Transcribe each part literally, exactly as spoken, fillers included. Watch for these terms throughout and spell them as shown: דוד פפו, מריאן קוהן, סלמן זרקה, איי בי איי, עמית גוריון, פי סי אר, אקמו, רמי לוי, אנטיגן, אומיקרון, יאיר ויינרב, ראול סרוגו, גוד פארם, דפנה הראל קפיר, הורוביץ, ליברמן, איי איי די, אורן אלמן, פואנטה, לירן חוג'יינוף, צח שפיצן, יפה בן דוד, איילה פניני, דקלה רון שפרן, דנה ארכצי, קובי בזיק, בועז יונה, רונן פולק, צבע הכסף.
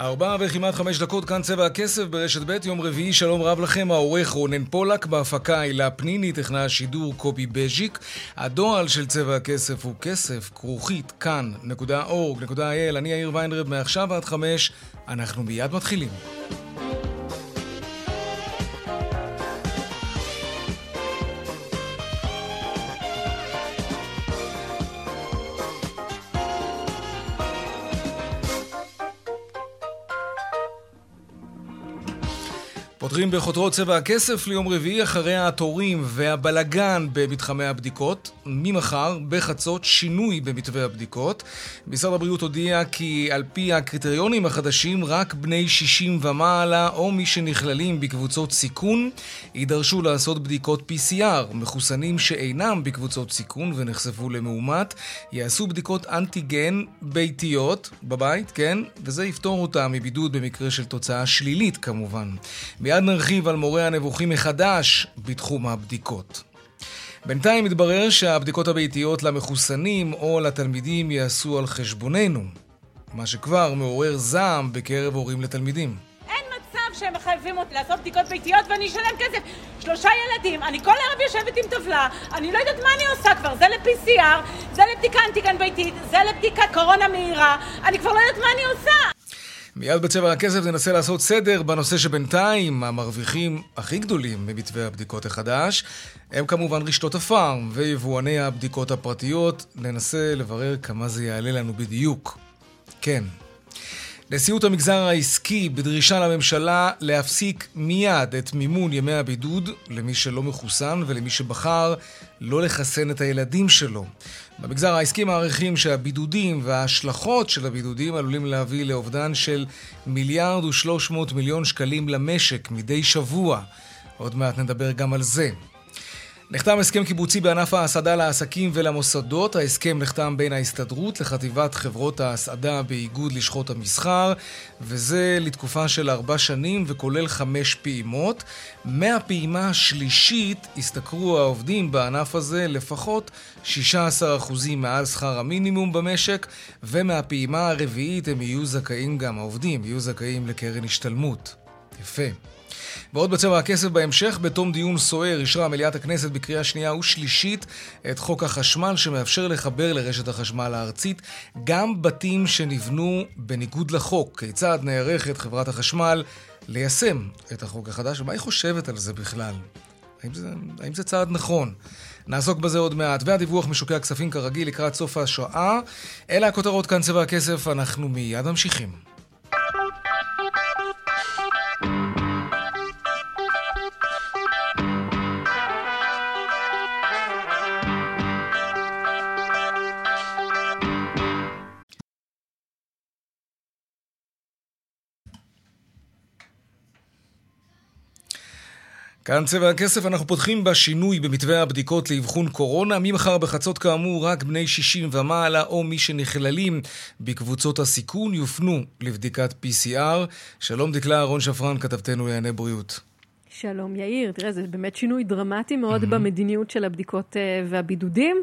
ארבע וכמעט חמש דקות, כאן צבע הכסף ברשת ב' יום רביעי, שלום רב לכם, העורך רונן פולק, בהפקה איילה פניני, טכנאי השידור קובי בזיק. הדואל של צבע הכסף הוא כסף, כרוכית, כאן נקודה אורג נקודה איי אל, אני יאיר ויינרב, מעכשיו עד חמש, אנחנו מיד מתחילים. פותרים בחותרות צבע הכסף ליום רביעי, אחרי התורים והבלגן במתחמי הבדיקות. ממחר בחצות שינוי במתווה הבדיקות. משרד הבריאות הודיע כי על פי הקריטריונים החדשים רק בני שישים ומעלה או מי שנכללים בקבוצות סיכון יידרשו לעשות בדיקות פי סי אר. מחוסנים שאינם בקבוצות סיכון ונחשפו למאומת יעשו בדיקות אנטיגן ביתיות בבית, כן? וזה יפתור אותם מבידוד במקרה של תוצאה שלילית כמובן. מיד נרחיב על מורה הנבוכים מחדש בתחום הבדיקות. בינתיים מתברר שהבדיקות הביתיות למחוסנים או לתלמידים יעשו על חשבוננו, מה שכבר מעורר זעם בקרב הורים לתלמידים. אין מצב שהם מחייבים אותי לעשות בדיקות ביתיות ואני אשלם כסף. שלושה ילדים, אני כל ערב יושבת עם טבלה, אני לא יודעת מה אני עושה כבר, זה ל-פי סי אר, זה לבדיקה אנטיגן ביתית, זה לבדיקה קורונה מהירה, אני כבר לא יודעת מה אני עושה. מיד בצבע הכסף ננסה לעשות סדר בנושא שבינתיים המרוויחים הכי גדולים במתווה הבדיקות החדש הם כמובן רשתות הפארם ויבואני הבדיקות הפרטיות. ננסה לברר כמה זה יעלה לנו בדיוק. כן. נשיאות המגזר העסקי בדרישה לממשלה להפסיק מיד את מימון ימי הבידוד למי שלא מחוסן ולמי שבחר לא לחסן את הילדים שלו. במגזר העסקי מעריכים שהבידודים וההשלכות של הבידודים עלולים להביא לאובדן של מיליארד ושלוש מאות מיליון שקלים למשק מדי שבוע. עוד מעט נדבר גם על זה. נחתם הסכם קיבוצי בענף ההסעדה לעסקים ולמוסדות. ההסכם נחתם בין ההסתדרות לחטיבת חברות ההסעדה באיגוד לשכות המסחר, וזה לתקופה של ארבע שנים וכולל חמש פעימות. מהפעימה השלישית הסתכרו העובדים בענף הזה לפחות שישה עשר אחוז מעל שכר המינימום במשק, ומהפעימה הרביעית הם יהיו זכאים, גם העובדים יהיו זכאים לקרן השתלמות. יפה. בעוד בצבע הכסף בהמשך, בתום דיון סוער אישרה מליאת הכנסת בקריאה שנייה ושלישית את חוק החשמל שמאפשר לחבר לרשת החשמל הארצית גם בתים שנבנו בניגוד לחוק. כיצד נערכת חברת החשמל ליישם את החוק החדש ומה היא חושבת על זה בכלל? האם זה, האם זה צעד נכון? נעסוק בזה עוד מעט. והדיווח משוקי הכספים כרגיל לקראת סוף השעה. אלה הכותרות כאן צבע הכסף, אנחנו מיד ממשיכים. כאן צבע הכסף, אנחנו פותחים בשינוי במתווה הבדיקות לאבחון קורונה. ממחר בחצות כאמור רק בני שישים ומעלה או מי שנכללים בקבוצות הסיכון יופנו לבדיקת פי סי אר. שלום דקלה רון שפרן, כתבתנו לענייני בריאות. שלום יאיר, תראה זה באמת שינוי דרמטי מאוד mm-hmm. במדיניות של הבדיקות והבידודים.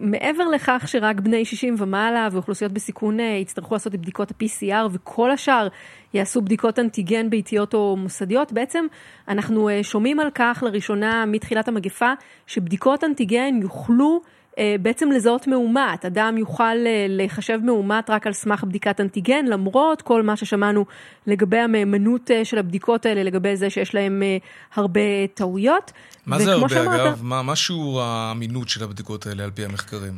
מעבר לכך שרק בני שישים ומעלה ואוכלוסיות בסיכון יצטרכו לעשות את בדיקות ה-פי סי אר וכל השאר יעשו בדיקות אנטיגן ביתיות או מוסדיות, בעצם אנחנו שומעים על כך לראשונה מתחילת המגפה שבדיקות אנטיגן יוכלו בעצם לזהות מאומת. אדם יוכל לחשב מאומת רק על סמך בדיקת אנטיגן, למרות כל מה ששמענו לגבי המאמנות של הבדיקות האלה, לגבי זה שיש להם הרבה טעויות. מה זה הרבה אגב? מה, מה שיעור האמינות של הבדיקות האלה על פי המחקרים?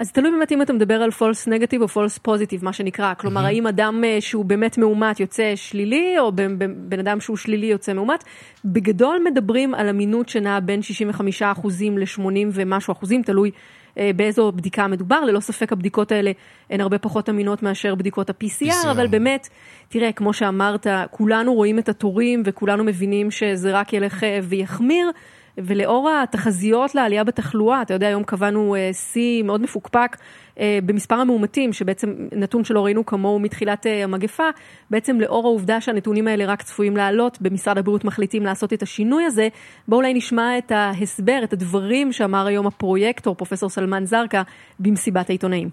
אז תלוי באמת אם אתה מדבר על false negative או false positive, מה שנקרא. כלומר, האם אדם שהוא באמת מאומת יוצא שלילי, או בן אדם שהוא שלילי יוצא מאומת. בגדול מדברים על אמינות שנעה בין שישים וחמישה אחוזים ל-שמונים ומשהו אחוזים, תלוי באיזו בדיקה מדובר. ללא ספק הבדיקות האלה הן הרבה פחות אמינות מאשר בדיקות ה-פי סי אר, אבל באמת, תראה, כמו שאמרת, כולנו רואים את התורים וכולנו מבינים שזה רק ילך ויחמיר, ולאור התחזיות לעלייה בתחלואה, אתה יודע, היום קבענו סי מאוד מפוקפק במספר המאומתים, שבעצם נתון שלא ראינו כמוהו מתחילת המגפה, בעצם לאור העובדה שהנתונים האלה רק צפויים לעלות, במשרד הבריאות מחליטים לעשות את השינוי הזה, בואו אולי נשמע את ההסבר, את הדברים שאמר היום הפרויקטור, פרופסור סלמן זרקה, במסיבת העיתונאים.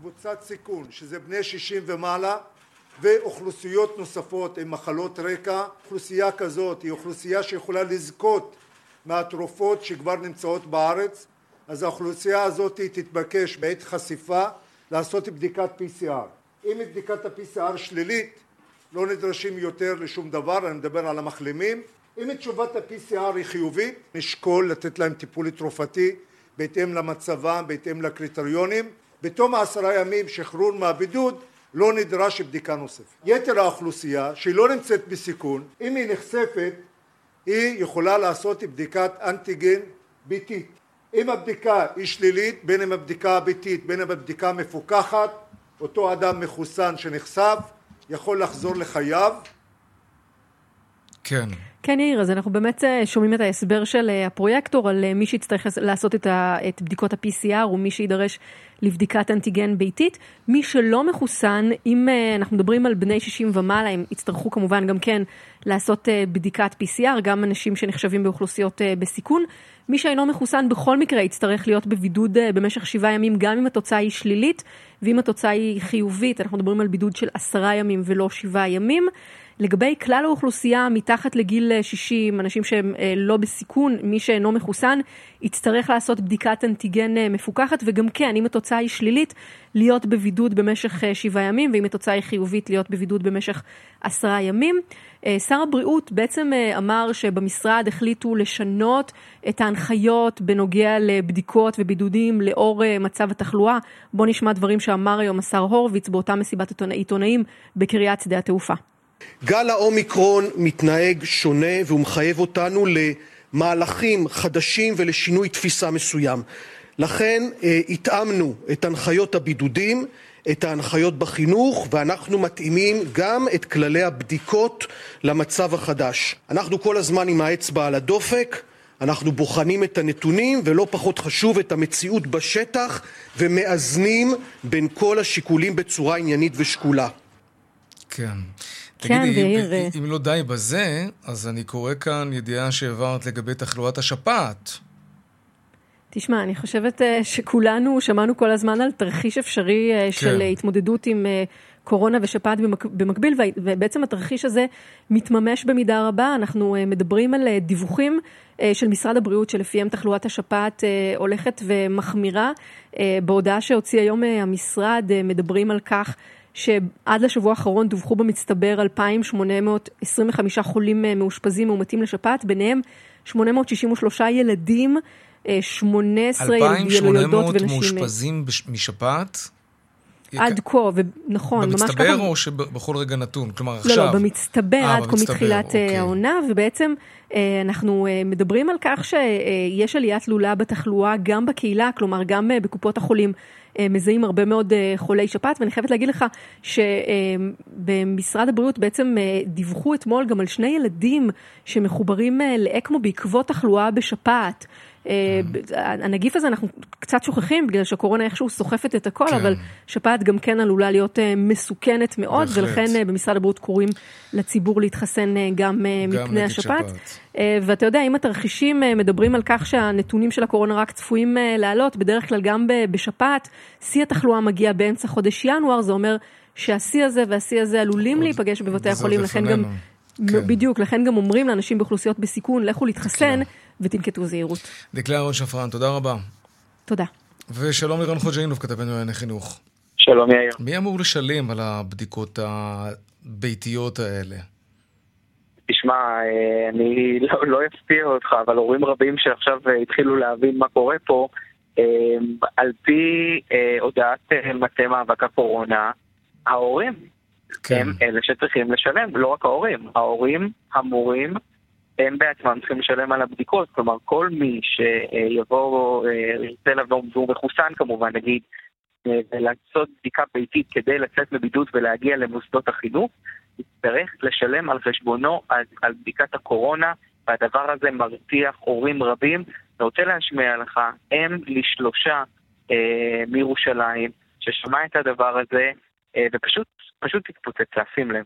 קבוצת סיכון, שזה בני שישים ומעלה, ואוכלוסיות נוספות עם מחלות רקע, אוכלוסייה כזאת היא אוכלוסייה שיכולה לזכות מהתרופות שכבר נמצאות בארץ, אז האוכלוסייה הזאת תתבקש בעת חשיפה לעשות בדיקת פי סי אר. אם בדיקת ה-פי סי אר שלילית, לא נדרשים יותר לשום דבר, אני מדבר על המחלימים. אם תשובת ה-פי סי אר היא חיובית, נשקול לתת להם טיפול תרופתי, בהתאם למצבם, בהתאם לקריטריונים. בתום עשרה ימים שחרור מהבידוד, לא נדרש בדיקה נוספת. יתר האוכלוסייה, שהיא לא נמצאת בסיכון, אם היא נחשפת, היא יכולה לעשות בדיקת אנטיגן ביתית. אם הבדיקה היא שלילית, בין אם הבדיקה הביתית, בין אם הבדיקה מפוקחת, אותו אדם מחוסן שנחשף יכול לחזור לחייו. כן. כן, יאיר, אז אנחנו באמת שומעים את ההסבר של הפרויקטור על מי שיצטרך לעשות את, ה, את בדיקות ה-פי סי אר ומי שידרש לבדיקת אנטיגן ביתית. מי שלא מחוסן, אם אנחנו מדברים על בני שישים ומעלה, הם יצטרכו כמובן גם כן לעשות בדיקת פי סי אר, גם אנשים שנחשבים באוכלוסיות בסיכון. מי שאינו מחוסן בכל מקרה יצטרך להיות בבידוד במשך שבעה ימים, גם אם התוצאה היא שלילית, ואם התוצאה היא חיובית, אנחנו מדברים על בידוד של עשרה ימים ולא שבעה ימים. לגבי כלל האוכלוסייה, מתחת לגיל שישים, אנשים שהם לא בסיכון, מי שאינו מחוסן, יצטרך לעשות בדיקת אנטיגן מפוקחת, וגם כן, אם התוצאה היא שלילית, להיות בבידוד במשך שבעה ימים, ואם התוצאה היא חיובית, להיות בבידוד במשך עשרה ימים. שר הבריאות בעצם אמר שבמשרד החליטו לשנות את ההנחיות בנוגע לבדיקות ובידודים לאור מצב התחלואה. בוא נשמע דברים שאמר היום השר הורוביץ באותה מסיבת עיתונאים בקריית שדה התעופה. גל האומיקרון מתנהג שונה והוא מחייב אותנו למהלכים חדשים ולשינוי תפיסה מסוים. לכן התאמנו את הנחיות הבידודים, את ההנחיות בחינוך, ואנחנו מתאימים גם את כללי הבדיקות למצב החדש. אנחנו כל הזמן עם האצבע על הדופק, אנחנו בוחנים את הנתונים ולא פחות חשוב את המציאות בשטח ומאזנים בין כל השיקולים בצורה עניינית ושקולה. כן. תגידי, אם, אם לא די בזה, אז אני קורא כאן ידיעה שהעברת לגבי תחלואת השפעת. תשמע, אני חושבת שכולנו שמענו כל הזמן על תרחיש אפשרי של התמודדות עם קורונה ושפעת במקביל, ובעצם התרחיש הזה מתממש במידה רבה. אנחנו מדברים על דיווחים של משרד הבריאות שלפיהם תחלואת השפעת הולכת ומחמירה. בהודעה שהוציא היום המשרד מדברים על כך, שעד לשבוע האחרון דווחו במצטבר אלפיים שמונה מאות עשרים וחמישה חולים מאושפזים מאומתים לשפעת, ביניהם שמונה מאות שישים ושלושה ילדים, שמונה עשרה ילדות ונשים. אלפיים שמונה מאות מאושפזים משפעת? עד כה, ונכון. במצטבר או שבכל רגע נתון? כלומר עכשיו. לא, לא, במצטבר עד כה מתחילת העונה, ובעצם אנחנו מדברים על כך שיש עלייה תלולה בתחלואה גם בקהילה, כלומר גם בקופות החולים, מזהים הרבה מאוד חולי שפעת, ואני חייבת להגיד לך שבמשרד הבריאות בעצם דיווחו אתמול גם על שני ילדים שמחוברים לאקמו בעקבות תחלואה בשפעת. הנגיף הזה אנחנו קצת שוכחים, בגלל שהקורונה איכשהו סוחפת את הכל, אבל שפעת גם כן עלולה להיות מסוכנת מאוד, ולכן במשרד הבריאות קוראים לציבור להתחסן גם מפני השפעת. ואתה יודע, אם התרחישים מדברים על כך שהנתונים של הקורונה רק צפויים לעלות, בדרך כלל גם בשפעת, שיא התחלואה מגיע באמצע חודש ינואר, זה אומר שהשיא הזה והשיא הזה עלולים להיפגש בבתי החולים, לכן גם בדיוק, לכן גם אומרים לאנשים באוכלוסיות בסיכון, לכו להתחסן ותנקטו זהירות. דקלה רון שפרן, תודה רבה. תודה. ושלום לירן חוג'יינוף, כתבנו לענייני חינוך. שלום יאיר. מי אמור לשלם על הבדיקות הביתיות האלה? תשמע, אני לא אפתיע אותך, אבל הורים רבים שעכשיו התחילו להבין מה קורה פה, על פי הודעת מטה מאבק הקורונה, ההורים הם אלה שצריכים לשלם, לא רק ההורים, ההורים המורים הם בעצמם צריכים לשלם על הבדיקות, כלומר כל מי שיבוא, ירצה לבוא והוא מחוסן כמובן, נגיד, ולעשות בדיקה ביתית כדי לצאת מבידוד ולהגיע למוסדות החינוך, יצטרך לשלם על חשבונו על, על בדיקת הקורונה, והדבר הזה מרתיח הורים רבים. אני רוצה להשמיע לך, הם לשלושה אה, מירושלים, ששמע את הדבר הזה, אה, ופשוט פשוט תתפוצץ, תעפים לב.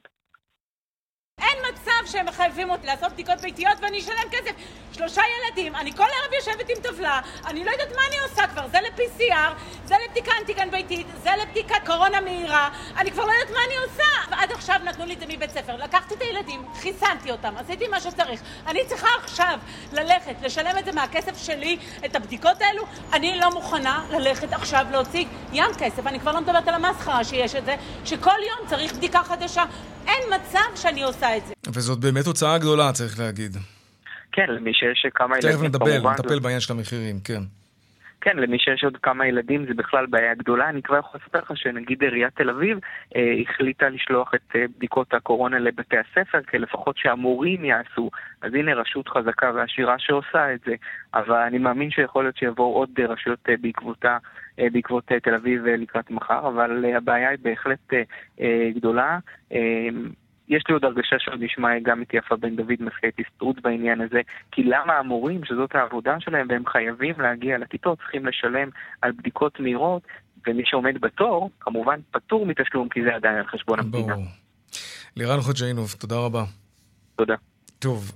אין מצב שהם מחייבים אותי לעשות בדיקות ביתיות ואני אשלם כסף. שלושה ילדים, אני כל ערב יושבת עם טבלה, אני לא יודעת מה אני עושה כבר, זה ל-פי סי אר, זה לבדיקה אנטיגן ביתית, זה לבדיקה קורונה מהירה, אני כבר לא יודעת מה אני עושה. ועד עכשיו נתנו לי את זה מבית ספר, לקחתי את הילדים, חיסנתי אותם, עשיתי מה שצריך. אני צריכה עכשיו ללכת, לשלם את זה מהכסף שלי, את הבדיקות האלו, אני לא מוכנה ללכת עכשיו להוציא ים כסף, אני כבר לא מדברת על המסחרה שיש את זה, שכל יום צריך בדיקה חדשה. אין מצב שאני עושה את זה. וזאת באמת הוצאה גדולה, צריך להגיד. כן, למי שיש כמה ילדים... תכף נדבר, נטפל בעניין של המחירים, כן. כן, למי שיש עוד כמה ילדים, זה בכלל בעיה גדולה. אני כבר יכול לספר לך שנגיד עיריית תל אביב אה, החליטה לשלוח את אה, בדיקות הקורונה לבתי הספר, כי לפחות שהמורים יעשו. אז הנה רשות חזקה ועשירה שעושה את זה. אבל אני מאמין שיכול להיות שיבואו עוד רשויות אה, בעקבותה, אה, בעקבות אה, תל אביב אה, לקראת מחר, אבל אה, הבעיה היא בהחלט אה, אה, גדולה. אה, יש לי עוד הרגשה שעוד נשמע גם את יפה בן דוד מפחיית הסתרות בעניין הזה, כי למה המורים שזאת העבודה שלהם והם חייבים להגיע לכיתות צריכים לשלם על בדיקות מהירות, ומי שעומד בתור כמובן פטור מתשלום כי זה עדיין על חשבון המדינה. לירן חוג'יינוף, תודה רבה. תודה. טוב,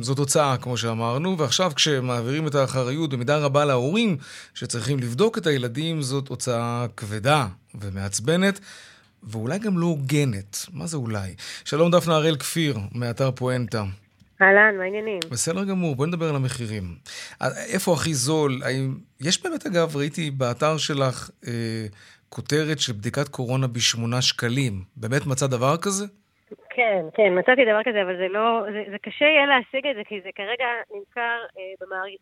זאת הוצאה כמו שאמרנו, ועכשיו כשמעבירים את האחריות במידה רבה להורים שצריכים לבדוק את הילדים, זאת הוצאה כבדה ומעצבנת ואולי גם לא הוגנת. מה זה אולי? שלום דפנה הראל קפיר, מאתר פואנטה. אהלן, מה העניינים? בסדר גמור, בואי נדבר על המחירים. איפה הכי זול? יש באמת אגב, ראיתי באתר שלך אה, כותרת של בדיקת קורונה בשמונה שקלים. באמת מצא דבר כזה? כן, כן, מצאתי דבר כזה, אבל זה לא, זה, זה קשה יהיה להשיג את זה, כי זה כרגע נמכר אה,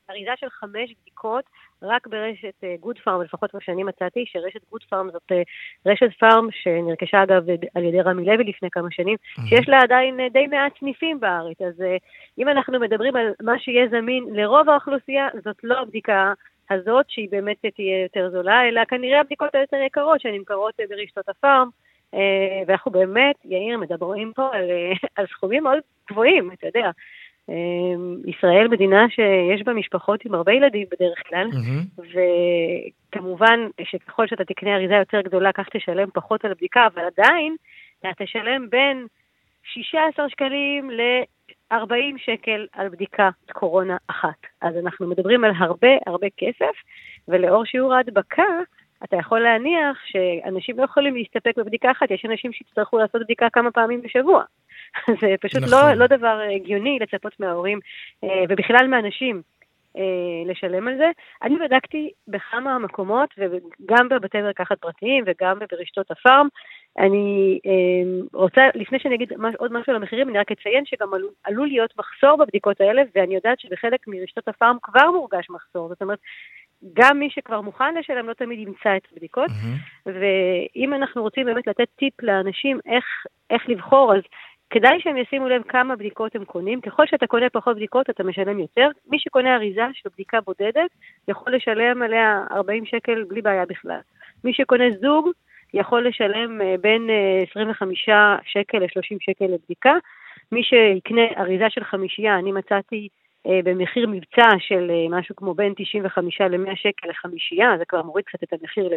במאריזה של חמש בדיקות, רק ברשת אה, גוד פארם, לפחות מה שאני מצאתי, שרשת גוד פארם זאת אה, רשת פארם שנרכשה אגב על ידי רמי לוי לפני כמה שנים, mm-hmm. שיש לה עדיין אה, די מעט סניפים בארץ, אז אה, אם אנחנו מדברים על מה שיהיה זמין לרוב האוכלוסייה, זאת לא הבדיקה הזאת שהיא באמת תהיה יותר זולה, אלא כנראה הבדיקות היותר יקרות שנמכרות אה, ברשתות הפארם, ואנחנו באמת, יאיר, מדברים פה על, על סכומים מאוד גבוהים, אתה יודע. ישראל מדינה שיש בה משפחות עם הרבה ילדים בדרך כלל, mm-hmm. וכמובן שככל שאתה תקנה אריזה יותר גדולה, כך תשלם פחות על הבדיקה, אבל עדיין אתה תשלם בין שישה עשר שקלים ל-ארבעים שקל על בדיקה קורונה אחת. אז אנחנו מדברים על הרבה הרבה כסף, ולאור שיעור ההדבקה, אתה יכול להניח שאנשים לא יכולים להסתפק בבדיקה אחת, יש אנשים שיצטרכו לעשות בדיקה כמה פעמים בשבוע. זה פשוט לא, לא דבר הגיוני לצפות מההורים, ובכלל מאנשים לשלם על זה. אני בדקתי בכמה מקומות, וגם בבתי מרקחת פרטיים, וגם ברשתות הפארם. אני רוצה, לפני שאני אגיד עוד משהו על המחירים, אני רק אציין שגם עלול להיות מחסור בבדיקות האלה, ואני יודעת שבחלק מרשתות הפארם כבר מורגש מחסור. זאת אומרת, גם מי שכבר מוכן לשלם לא תמיד ימצא את הבדיקות, mm-hmm. ואם אנחנו רוצים באמת לתת טיפ לאנשים איך, איך לבחור, אז כדאי שהם ישימו לב כמה בדיקות הם קונים, ככל שאתה קונה פחות בדיקות אתה משלם יותר, מי שקונה אריזה של בדיקה בודדת יכול לשלם עליה ארבעים שקל בלי בעיה בכלל, מי שקונה זוג יכול לשלם בין עשרים וחמישה שקל ל-שלושים שקל לבדיקה, מי שיקנה אריזה של חמישייה, אני מצאתי במחיר מבצע של משהו כמו בין תשעים וחמישה ל-מאה שקל לחמישייה, זה כבר מוריד קצת את המחיר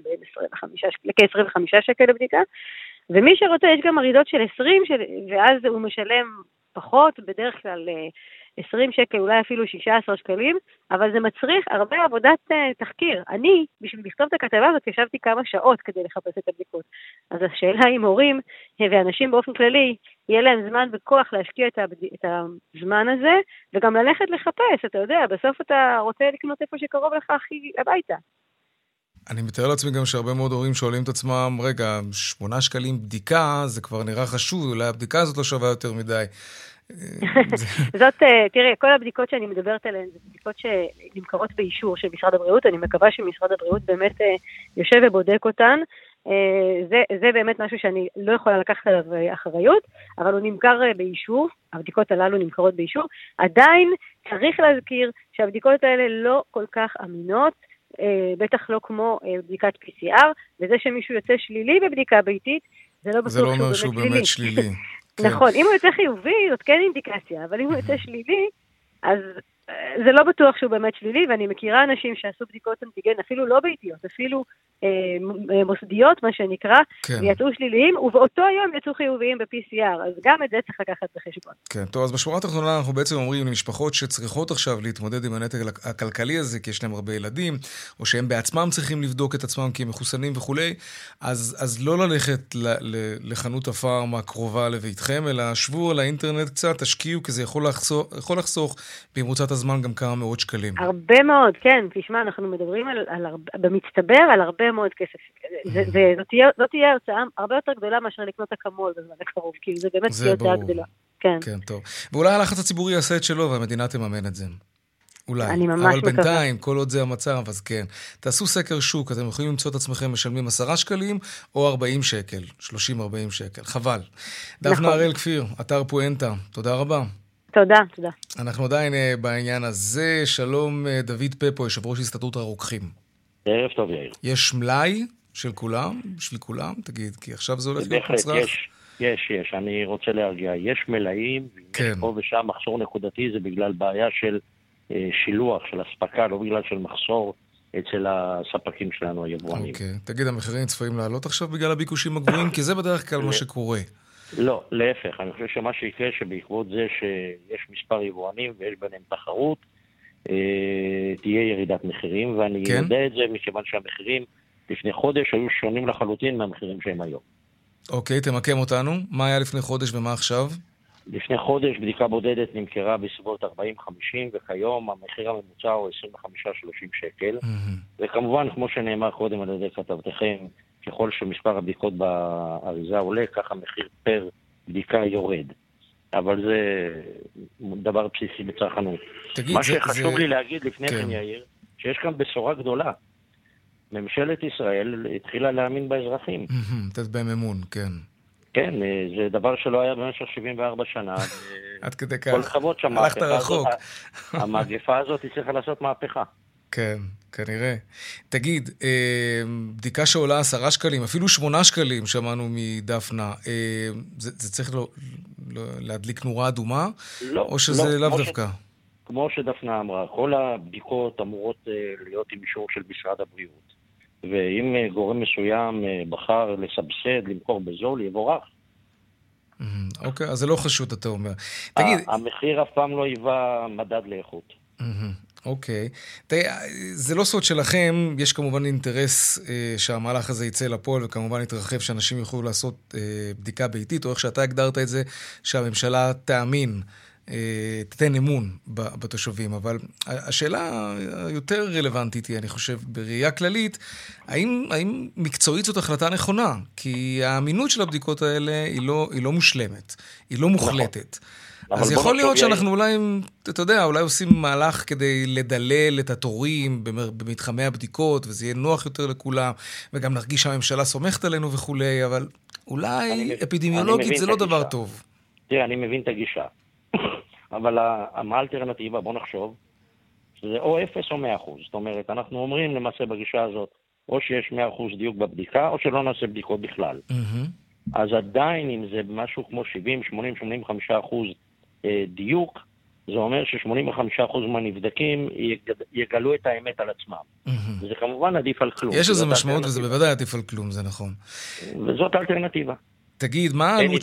לכ-עשרים וחמישה שקל לבדיקה, ומי שרוצה, יש גם אריזות של עשרים, ואז הוא משלם פחות, בדרך כלל עשרים שקל, אולי אפילו שישה עשר שקלים, אבל זה מצריך הרבה עבודת תחקיר. אני, בשביל לכתוב את הכתבה, ישבתי כמה שעות כדי לחפש את הבדיקות. אז השאלה היא, מורים ואנשים באופן כללי, יהיה להם זמן וכוח להשקיע את הזמן הזה, וגם ללכת לחפש, אתה יודע, בסוף אתה רוצה לקנות איפה שקרוב לך הכי הביתה. אני מתאר לעצמי גם שהרבה מאוד הורים שואלים את עצמם, רגע, שמונה שקלים בדיקה, זה כבר נראה חשוב, אולי הבדיקה הזאת לא שווה יותר מדי. זאת, תראי, כל הבדיקות שאני מדברת עליהן, זה בדיקות שנמכרות באישור של משרד הבריאות, אני מקווה שמשרד הבריאות באמת יושב ובודק אותן, זה, זה באמת משהו שאני לא יכולה לקחת עליו אחריות, אבל הוא נמכר באישור, הבדיקות הללו נמכרות באישור, עדיין צריך להזכיר שהבדיקות האלה לא כל כך אמינות, בטח לא כמו בדיקת פי סי אר, וזה שמישהו יוצא שלילי בבדיקה ביתית, זה לא בטוח שהוא באמת שלילי. נכון, אם הוא יוצא חיובי, זאת כן אינדיקציה, אבל אם הוא יוצא שלילי, אז זה לא בטוח שהוא באמת שלילי, ואני מכירה אנשים שעשו בדיקות אנטיגן, אפילו לא ביתיות, אפילו מוסדיות, מה שנקרא, ויצאו שליליים, ובאותו יום יצאו חיוביים ב-פי סי אר, אז גם את זה צריך לקחת בחשבון. כן, טוב, אז בשורה התחתונה אנחנו בעצם אומרים למשפחות שצריכות עכשיו להתמודד עם הנטל הכלכלי הזה, כי יש להם הרבה ילדים, או שהם בעצמם צריכים לבדוק את עצמם כי הם מחוסנים וכולי, אז, אז לא ללכת ל, ל, לחנות הפארמה הקרובה לביתכם, אלא שבו על האינטרנט קצת, תשקיעו, כי זה יכול לחסוך, יכול לחסוך במרוצת הזמן גם כמה מאות שקלים. הרבה מאוד, כן, תשמע, אנחנו מדברים על, על, על, במצטבר, על הרבה מאוד כסף. זה, זה, זאת תהיה, זאת תהיה הוצאה הרבה יותר גדולה מאשר לקנות הקמול בזמן הקרוב, כי זה באמת תהיה הוצאה גדולה. כן. כן, טוב. ואולי הלחץ הציבורי יעשה את שלו, והמדינה תממן את זה. אולי. אני ממש אבל מקווה. בינתיים, כל עוד זה המצב, אז כן. תעשו סקר שוק, אתם יכולים למצוא את עצמכם משלמים עשרה שקלים, או ארבעים שקל, שלושים ארבעים שקל. חבל. נכון. דפנה הראל קפיר, אתר פואנטה. תודה רבה. תודה, תודה. אנחנו עדיין בעניין הזה. שלום, דוד פפו, יושב ראש הסתדרות הרוקחים. ערב טוב, יאיר. יש מלאי של כולם, בשביל כולם, תגיד, כי עכשיו זה הולך להיות מצרח. יש, יש, יש, אני רוצה להרגיע. יש מלאים, כן. פה ושם מחסור נקודתי, זה בגלל בעיה של אה, שילוח, של הספקה, לא בגלל של מחסור אצל הספקים שלנו, היבואנים. אוקיי, תגיד, המחירים צפויים לעלות עכשיו בגלל הביקושים הגבוהים, כי זה בדרך כלל מה שקורה. לא, להפך, אני חושב שמה שיקרה שבעקבות זה שיש מספר יבואנים ויש ביניהם תחרות, תהיה ירידת מחירים, ואני יודע את זה מכיוון שהמחירים לפני חודש היו שונים לחלוטין מהמחירים שהם היום. אוקיי, תמקם אותנו. מה היה לפני חודש ומה עכשיו? לפני חודש בדיקה בודדת נמכרה בסביבות ארבעים חמישים, וכיום המחיר הממוצע הוא עשרים וחמישה שלושים שקל. וכמובן, כמו שנאמר קודם על ידי כתבתכם, ככל שמספר הבדיקות באריזה עולה, כך המחיר פר בדיקה יורד. אבל זה דבר בסיסי בצרכנות. מה שחשוב זה... לי להגיד לפני כן, יאיר, שיש כאן בשורה גדולה. ממשלת ישראל התחילה להאמין באזרחים. תת בהם אמון, כן. כן, זה דבר שלא היה במשך שבעים וארבע שנה. עד כדי כך. כל חבות שם. הלכת רחוק. המגפה הזאת הצליחה לעשות מהפכה. כן, כנראה. תגיד, בדיקה שעולה עשרה שקלים, אפילו שמונה שקלים, שמענו מדפנה, זה, זה צריך לא... להדליק נורה אדומה, לא, או שזה לא, לאו דווקא? ש... כמו שדפנה אמרה, כל הבדיקות אמורות uh, להיות עם אישור של משרד הבריאות. ואם uh, גורם מסוים uh, בחר לסבסד, למכור בזול, יבורך. Mm-hmm, אוקיי, אז זה לא חשוד, אתה אומר. תגיד... 아, המחיר אף פעם לא היווה מדד לאיכות. Mm-hmm. אוקיי. זה לא סוד שלכם, יש כמובן אינטרס שהמהלך הזה יצא לפועל, וכמובן יתרחב שאנשים יוכלו לעשות בדיקה ביתית, או איך שאתה הגדרת את זה, שהממשלה תאמין, תתן אמון בתושבים. אבל השאלה היותר רלוונטית היא, אני חושב, בראייה כללית, האם, האם מקצועית זאת החלטה נכונה? כי האמינות של הבדיקות האלה היא לא, היא לא מושלמת, היא לא מוחלטת. אז יכול להיות שאנחנו אולי, אתה יודע, אולי עושים מהלך כדי לדלל את התורים במתחמי הבדיקות, וזה יהיה נוח יותר לכולם, וגם נרגיש שהממשלה סומכת עלינו וכולי, אבל אולי אפידמיולוגית זה לא דבר טוב. תראה, אני מבין את הגישה. אבל מה האלטרנטיבה? בוא נחשוב. זה או אפס או מאה אחוז. זאת אומרת, אנחנו אומרים למעשה בגישה הזאת, או שיש מאה אחוז דיוק בבדיקה, או שלא נעשה בדיקות בכלל. אז עדיין, אם זה משהו כמו שבעים שמונים שמונים וחמישה אחוז, דיוק, זה אומר ש-שמונים וחמישה אחוז מהנבדקים יגלו את האמת על עצמם. וזה כמובן עדיף על כלום. יש איזו משמעות וזה בוודאי עדיף על כלום, זה נכון. וזאת האלטרנטיבה. תגיד, מה העלות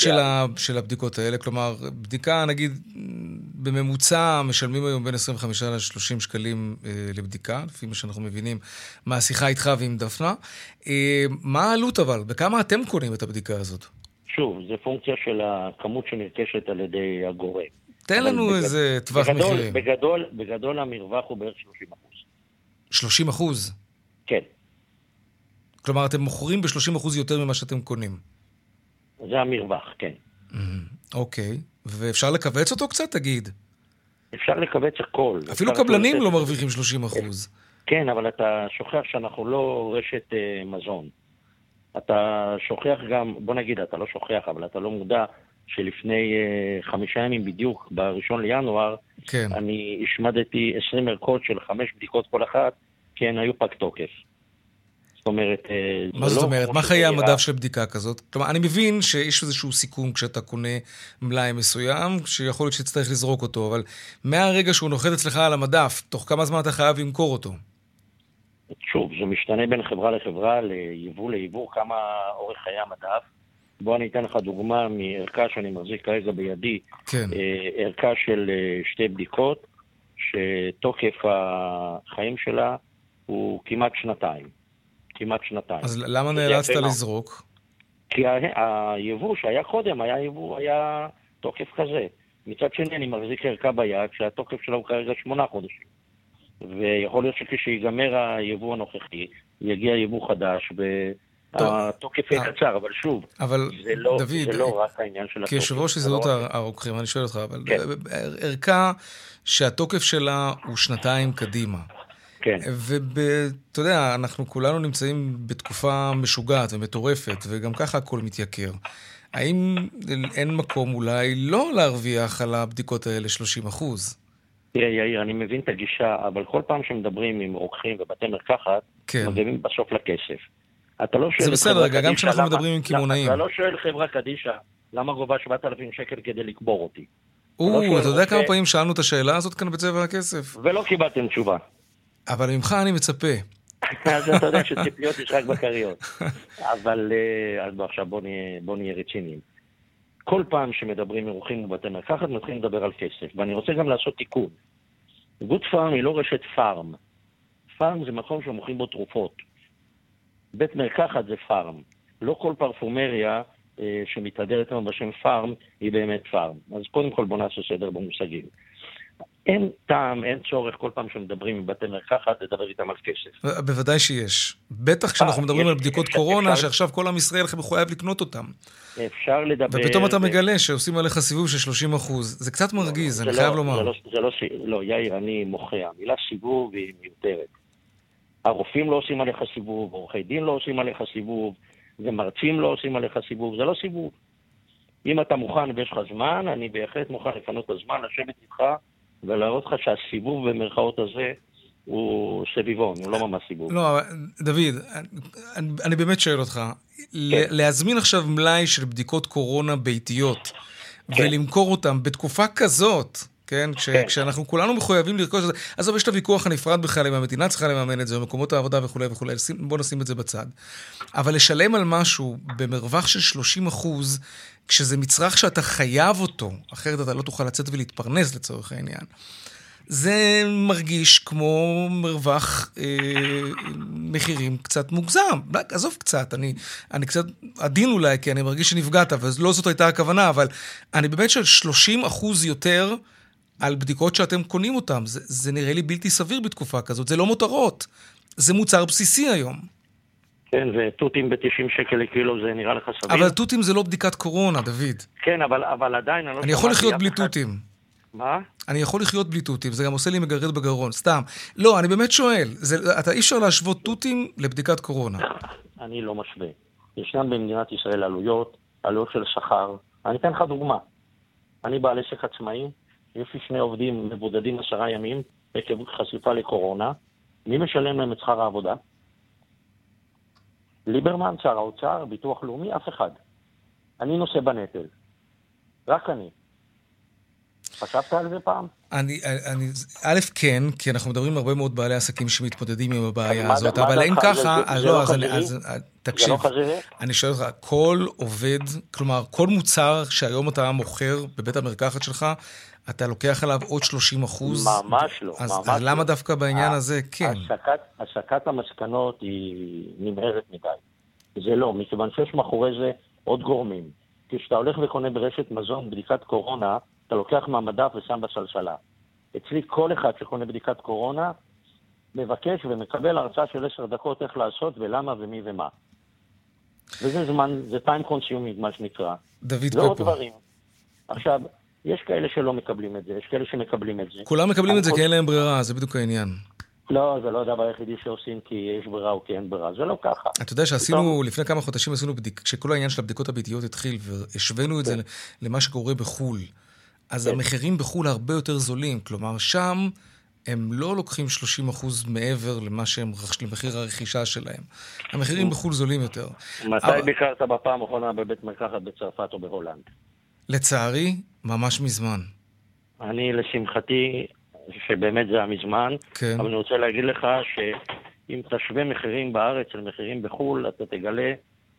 של הבדיקות האלה? כלומר, בדיקה, נגיד, בממוצע משלמים היום בין עשרים וחמישה עד שלושים שקלים לבדיקה, לפי מה שאנחנו מבינים מהשיחה איתך ועם דפנה. מה העלות אבל? בכמה אתם קונים את הבדיקה הזאת? שוב, זה פונקציה של הכמות שנרכשת על ידי הגורם. תן לנו איזה טווח מחירים. בגדול, בגדול המרווח הוא בערך שלושים אחוז. שלושים אחוז? כן. כלומר, אתם מוכרים ב-שלושים אחוז יותר ממה שאתם קונים. זה המרווח, כן. אוקיי. ואפשר לקבץ אותו קצת, תגיד. אפשר לקבץ הכל. אפילו קבלנים לא מרוויחים שלושים אחוז. כן, אבל אתה שוכח שאנחנו לא רשת מזון. אתה שוכח גם, בוא נגיד, אתה לא שוכח, אבל אתה לא מודע שלפני חמישה ימים בדיוק, בראשון לינואר, אני השמדתי עשרים ערכות של חמש בדיקות כל אחת, כי הן היו פג תוקף. זאת אומרת... מה זאת אומרת? מה חיי המדף של בדיקה כזאת? כלומר, אני מבין שיש איזשהו סיכום כשאתה קונה מלאי מסוים, שיכול להיות שצטרך לזרוק אותו, אבל מהרגע שהוא נוחת אצלך על המדף, תוך כמה זמן אתה חייב למכור אותו? שוב, זה משתנה בין חברה לחברה, ליבוא ליבוא, כמה אורך חיי המדף. בוא אני אתן לך דוגמה מערכה שאני מחזיק כרגע בידי, כן. ערכה של שתי בדיקות, שתוקף החיים שלה הוא כמעט שנתיים. כמעט שנתיים. אז למה נאלצת לזרוק? כי היבוא שהיה קודם, היה יבוא, היה תוקף כזה. מצד שני, אני מחזיק ערכה ביד, שהתוקף שלה הוא כרגע שמונה חודשים. ויכול להיות שכשיגמר היבוא הנוכחי, יגיע יבוא חדש, והתוקף יהיה קצר, אבל שוב, זה לא רק העניין של התוקף. כי יושב ראש הזדות הרוקחים, אני שואל אותך, אבל ערכה שהתוקף שלה הוא שנתיים קדימה. כן. ואתה יודע, אנחנו כולנו נמצאים בתקופה משוגעת ומטורפת, וגם ככה הכל מתייקר. האם אין מקום אולי לא להרוויח על הבדיקות האלה שלושים אחוז? תראה, יאיר, אני מבין את הגישה, אבל כל פעם שמדברים עם רוקחים ובתי מרקחת, כן. מגיעים בסוף לכסף. אתה לא שואל, זה בסדר, רגע, גם כשאנחנו מדברים עם כימונאים. אתה לא שואל חברה קדישה, למה גובה שבעת אלפים שקל כדי לקבור אותי? או, אתה יודע כמה פעמים שאלנו את השאלה הזאת כאן בצבע הכסף? ולא קיבלתם תשובה. אבל ממך אני מצפה. אז אתה יודע שציפיות יש רק בקריות. אבל אז עכשיו בוא נהיה רציניים. כל פעם שמדברים מרוחים ובתי מרקחת, מתחילים לדבר על כסף. ואני רוצה גם לעשות תיקון. גוד פארם היא לא רשת פארם. פארם זה מקום שמוכרים בו תרופות. בית מרקחת זה פארם. לא כל פרפומריה שמתהדרת לנו בשם פארם היא באמת פארם. אז קודם כל בוא נעשה סדר במושגים. אין טעם, אין צורך כל פעם שמדברים מבתי מרקחת לדבר איתם על כסף. בוודאי שיש. בטח כשאנחנו מדברים על בדיקות קורונה, שעכשיו כל עם ישראל חייב לקנות אותם. אפשר לדבר... ופתאום אתה מגלה שעושים עליך סיבוב של שלושים אחוז. זה קצת מרגיז, אני חייב לומר. זה לא... לא, יאיר, אני מוחה. המילה סיבוב היא מיותרת. הרופאים לא עושים עליך סיבוב, עורכי דין לא עושים עליך סיבוב, ומרצים לא עושים עליך סיבוב. זה לא סיבוב. אם אתה מוכן ויש לך זמן, אני בהחלט מוכן לפנות הזמן, לשבת איתך ולהראות לך שהסיבוב במרכאות הזה הוא סביבון, הוא לא ממש סיבוב. לא, דוד, אני, אני באמת שואל אותך, כן. להזמין עכשיו מלאי של בדיקות קורונה ביתיות, כן. ולמכור אותם בתקופה כזאת, כן, כש, כן. כשאנחנו כולנו מחויבים לרכוש את זה, אז יש לה ויכוח הנפרד בכלל, אם המדינה צריכה לממן את זה, ומקומות העבודה וכו' וכו', בוא נשים את זה בצד. אבל לשלם על משהו במרווח של שלושים אחוז, כשזה מצרך שאתה חייב אותו, אחרת אתה לא תוכל לצאת ולהתפרנס לצורך העניין. זה מרגיש כמו מרווח אה, מחירים קצת מוגזם. עזוב קצת, אני, אני קצת עדין אולי, כי אני מרגיש שנפגעת, ולא זאת הייתה הכוונה, אבל אני באמת של שלושים אחוז יותר על בדיקות שאתם קונים אותם. זה, זה נראה לי בלתי סביר בתקופה כזאת. זה לא מותרות. זה מוצר בסיסי היום. כן, וטוטים ב-תשעים שקל לקילו, זה נראה לך סביר. אבל טוטים זה לא בדיקת קורונה, דוד. כן, אבל, אבל עדיין... אני, אני יכול לחיות בלי טוטים. מה? אני יכול לחיות בלי טוטים, זה גם עושה לי מגרד בגרון, סתם. לא, אני באמת שואל, זה, אתה אי אפשר להשוות טוטים לבדיקת קורונה. אני לא משווה. ישנם במדינת ישראל עלויות, עלויות של שכר. אני אתן לך דוגמה. אני בעל עסק עצמאי, יש לי שני עובדים מבודדים עשרה ימים, עקב חשיפה לקורונה. מי משלם להם את שכר העבודה? ליברמן, שר האוצר, ביטוח לאומי, אף אחד. אני נושא בנטל. רק אני. חשבת על זה פעם? אני, אני, א', כן, כי אנחנו מדברים הרבה מאוד בעלי עסקים שמתמודדים עם הבעיה הזאת, אבל אם ככה, תקשיב, אני שואל לך, כל עובד, כלומר, כל מוצר שהיום אתה מוכר בבית המרקחת שלך, אתה לוקח עליו עוד שלושים אחוז? ממש לא. אז למה דווקא בעניין הזה? כן. השקת המסקנות היא נמהרת מדי. זה לא, מכיוון שיש מאחורי זה עוד גורמים. כשאתה הולך וקונה ברשת מזון בדיקת קורונה, אתה לוקח מהמדף ושם בשלשלה. אצלי כל אחד שקונה בדיקת קורונה, מבקש ומקבל הרצאה של עשר דקות איך לעשות ולמה ומי ומה. וזה זמן, זה time consuming, מה שנקרא. דוד קופו. זה עוד דברים. עכשיו, יש כאלה שלא מקבלים את זה, יש כאלה שמקבלים את זה. כולם מקבלים את זה כי אין להם ברירה, זה בדיוק העניין. לא, זה לא דבר היחידי שעושים כי יש ברירה או כי אין ברירה, זה לא ככה. אתה יודע שעשינו, לפני כמה חודשים עשינו בדיקה, כשכל העניין של הבדיקות הביתיות התחיל, והשווינו את זה למה שקורה בחול. אז המחירים בחול הרבה יותר זולים, כלומר שם הם לא לוקחים שלושים אחוז מעבר למה שהם רכשו, למחיר הרכישה שלהם. המחירים בחול זולים יותר. מתי ביקרת בפעם האחרונה בבית מרקחת בצרפת או בהולנד? לצערי, ממש מזמן. אני לשמחתי, שבאמת זה המזמן, כן. אבל אני רוצה להגיד לך שאם תשווה מחירים בארץ על מחירים בחול, אתה תגלה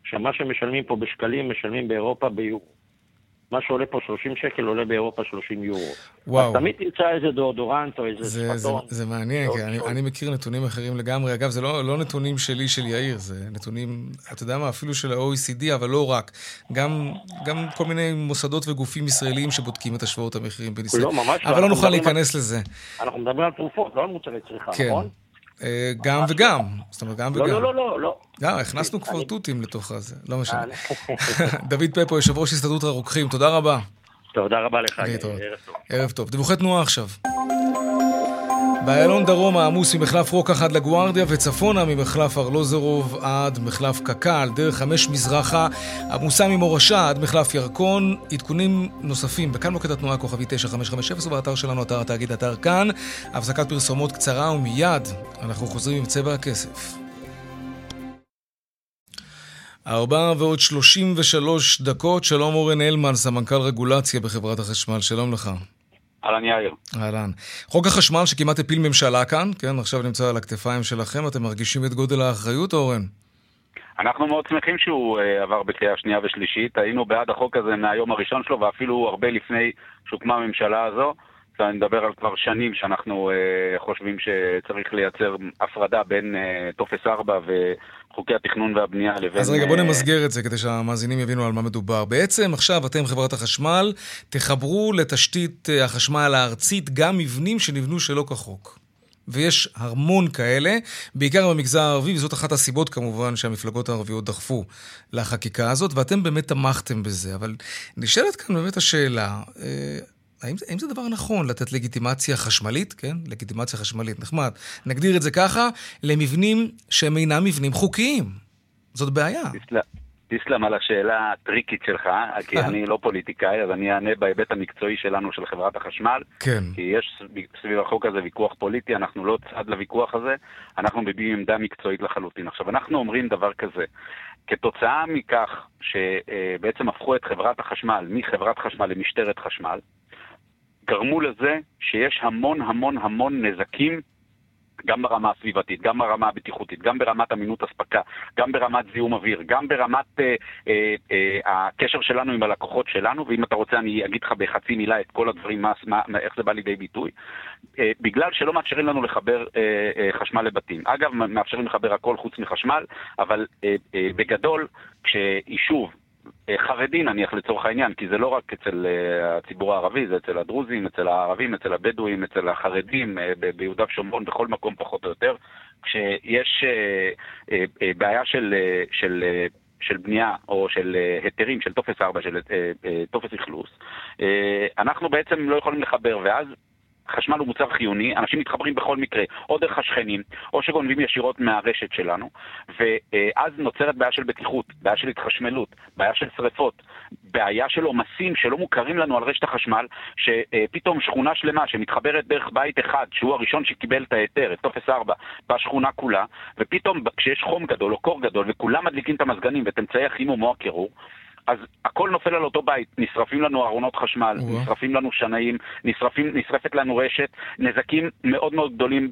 שמה שמשלמים פה בשקלים, משלמים באירופה ביורו. מה שעולה פה שלושים שקל עולה באירופה שלושים יורו. וואו. אז תמיד תמצא איזה דאודורנט או איזה זה, ספטון. זה, זה מעניין, כי אני, אני מכיר נתונים אחרים לגמרי. אגב, זה לא, לא נתונים שלי, של יאיר, זה נתונים, אתה יודע מה, אפילו של ה-או אי סי די, אבל לא רק. גם, גם כל מיני מוסדות וגופים ישראלים שבודקים את השוואות המחירים בין ישראל. לא, ממש אבל לא, לא נוכל להיכנס על... לזה. אנחנו מדברים על תרופות, לא על מוצרי צריכה, כן. נכון? גם וגם, זאת אומרת, גם וגם. לא, לא, לא, לא. גם, הכנסנו כפרטוטים לתוך הזה, לא משנה. דוד פפו, יושב ראש הסתדרות הרוקחים, תודה רבה. תודה רבה לך, ערב טוב. ערב טוב. דיווחי תנועה עכשיו. באיילון דרום העמוס ממחלף רוקח עד לגוארדיה וצפונה ממחלף ארלוזרוב עד מחלף קק"ל, דרך חמש מזרחה, עמוסה ממורשה עד מחלף ירקון, עדכונים נוספים בכאן מוקד התנועה כוכבי תשע חמש חמש אפס ובאתר שלנו, אתר התאגיד, אתר כאן, הפסקת פרסומות קצרה ומיד אנחנו חוזרים עם צבע הכסף. ארבע ועוד שלושים ושלוש דקות, שלום אורן אלמן, סמנכ"ל רגולציה בחברת החשמל, שלום לך. אהלן יאיר. אהלן. חוק החשמל שכמעט הפיל ממשלה כאן, כן, עכשיו נמצא על הכתפיים שלכם, אתם מרגישים את גודל האחריות, אורן? אנחנו מאוד שמחים שהוא עבר בקריאה שנייה ושלישית, היינו בעד החוק הזה מהיום הראשון שלו, ואפילו הרבה לפני שהוקמה הממשלה הזו, אני מדבר על כבר שנים שאנחנו חושבים שצריך לייצר הפרדה בין טופס ארבע וחוקי התכנון והבנייה לבין... אז רגע, בוא נמסגר את זה כדי שהמאזינים יבינו על מה מדובר. בעצם עכשיו אתם חברת החשמל תחברו לתשתית החשמל הארצית גם מבנים שנבנו שלא כחוק. ויש הרמון כאלה, בעיקר במגזר הערבי, וזאת אחת הסיבות כמובן שהמפלגות הערביות דחפו לחקיקה הזאת, ואתם באמת תמכתם בזה. אבל נשאלת כאן באמת השאלה... האם זה, האם זה דבר נכון לתת לגיטימציה חשמלית, כן? לגיטימציה חשמלית, נחמד. נגדיר את זה ככה, למבנים שהם אינם מבנים חוקיים. זאת בעיה. תסלם, תסלם על השאלה הטריקית שלך, כי אני לא פוליטיקאי, אז אני אענה בהיבט המקצועי שלנו של חברת החשמל, כן. כי יש סביב החוק הזה ויכוח פוליטי, אנחנו לא צעד לויכוח הזה, אנחנו מביעים עמדה מקצועית לחלוטין. עכשיו, אנחנו אומרים דבר כזה, כתוצאה מכך שבעצם הפכו את חברת החשמל, מחברת חשמל למשטרת חשמל, גרמו לזה שיש המון המון המון נזקים, גם ברמה הסביבתית, גם ברמה הבטיחותית, גם ברמת אמינות הספקה, גם ברמת זיהום אוויר, גם ברמת אה, אה, אה, הקשר שלנו עם הלקוחות שלנו, ואם אתה רוצה אני אגיד לך בחצי מילה את כל הדברים, מה, מה, איך זה בא לידי ביטוי, אה, בגלל שלא מאפשרים לנו לחבר אה, אה, חשמל לבתים. אגב, מאפשרים לחבר הכל חוץ מחשמל, אבל אה, אה, בגדול, כשיישוב, חרדי נניח לצורך העניין, כי זה לא רק אצל הציבור הערבי, זה אצל הדרוזים, אצל הערבים, אצל הבדואים, אצל החרדים, ביהודה ושומרון, בכל מקום פחות או יותר, כשיש בעיה של, של, של בנייה או של היתרים, של טופס ארבע, של טופס אכלוס, אנחנו בעצם לא יכולים לחבר, ואז חשמל הוא מוצר חיוני, אנשים מתחברים בכל מקרה, או דרך השכנים, או שגונבים ישירות מהרשת שלנו, ואז נוצרת בעיה של בטיחות, בעיה של התחשמלות, בעיה של שריפות, בעיה של עומסים שלא מוכרים לנו על רשת החשמל, שפתאום שכונה שלמה שמתחברת דרך בית אחד, שהוא הראשון שקיבל את היתר, את טופס ארבע, בשכונה כולה, ופתאום כשיש חום גדול או קור גדול, וכולם מדליקים את המזגנים ואת אמצעי החימום או הקירור, אז הכל נופל על אותו בית, נשרפים לנו ארונות חשמל, yeah. נשרפים לנו שנאים, נשרפים, נשרפת לנו רשת, נזקים מאוד מאוד גדולים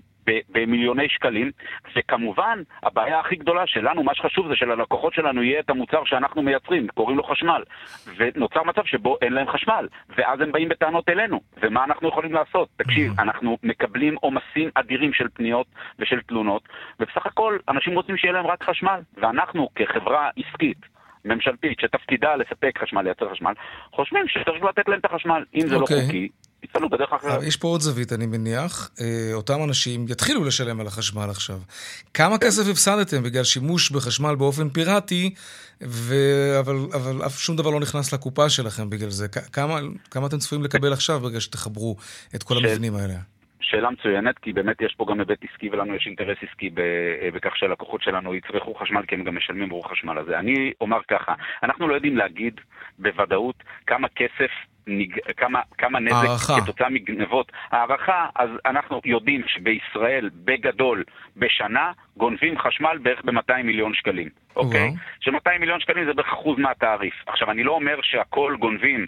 במיליוני שקלים, וכמובן הבעיה הכי גדולה שלנו, מה שחשוב זה שללקוחות שלנו יהיה את המוצר שאנחנו מייצרים, קוראים לו חשמל, ונוצר מצב שבו אין להם חשמל, ואז הם באים בטענות אלינו, ומה אנחנו יכולים לעשות? תקשיב, אנחנו מקבלים עומסים אדירים של פניות ושל תלונות, ובסך הכל אנשים רוצים שיהיה להם רק חשמל, ואנחנו כחברה עסקית, ממשלתית שתפקידה לספק חשמל, לייצר חשמל, חושבים שצריך לתת להם את החשמל. אם זה לא חוקי, יצאנו בדרך אחרת. יש פה עוד זווית, אני מניח, אותם אנשים יתחילו לשלם על החשמל עכשיו. כמה כסף הפסדתם בגלל שימוש בחשמל באופן פיראטי, אבל שום דבר לא נכנס לקופה שלכם בגלל זה. כמה אתם צפויים לקבל עכשיו בגלל שתחברו את כל המבנים האלה? שאלה מצוינת, כי באמת יש פה גם היבט עסקי, ולנו יש אינטרס עסקי בכך שהלקוחות שלנו יצרכו חשמל, כי הם גם משלמים עבור חשמל הזה. אני אומר ככה, אנחנו לא יודעים להגיד בוודאות כמה כסף, כמה, כמה נזק כתוצאה מגנבות. הערכה, אז אנחנו יודעים שבישראל, בגדול, בשנה, גונבים חשמל בערך ב-מאתיים מיליון שקלים. אוקיי? ש-מאתיים מיליון שקלים זה בערך אחוז מהתעריף. עכשיו, אני לא אומר שהכל גונבים,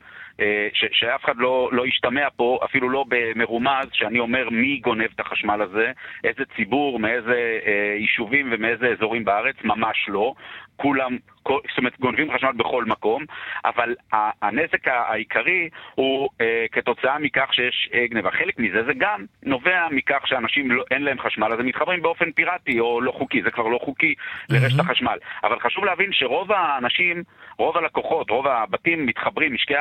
שאף אחד לא, לא ישתמע פה, אפילו לא במרומז, שאני אומר מי גונב את החשמל הזה, איזה ציבור, מאיזה יישובים ומאיזה אזורים בארץ, ממש לא. כולם, זאת אומרת, גונבים חשמל בכל מקום, אבל הנזק העיקרי הוא כתוצאה מכך שיש גנבה. חלק מזה זה גם נובע מכך שאנשים אין להם חשמל, אז הם מתחברים באופן פיראטי או לא חוקי, זה כבר לא חוקי לרשת החשמל. אבל חשוב להבין שרוב האנשים, רוב הלקוחות, רוב הבתים מתחברים, משקי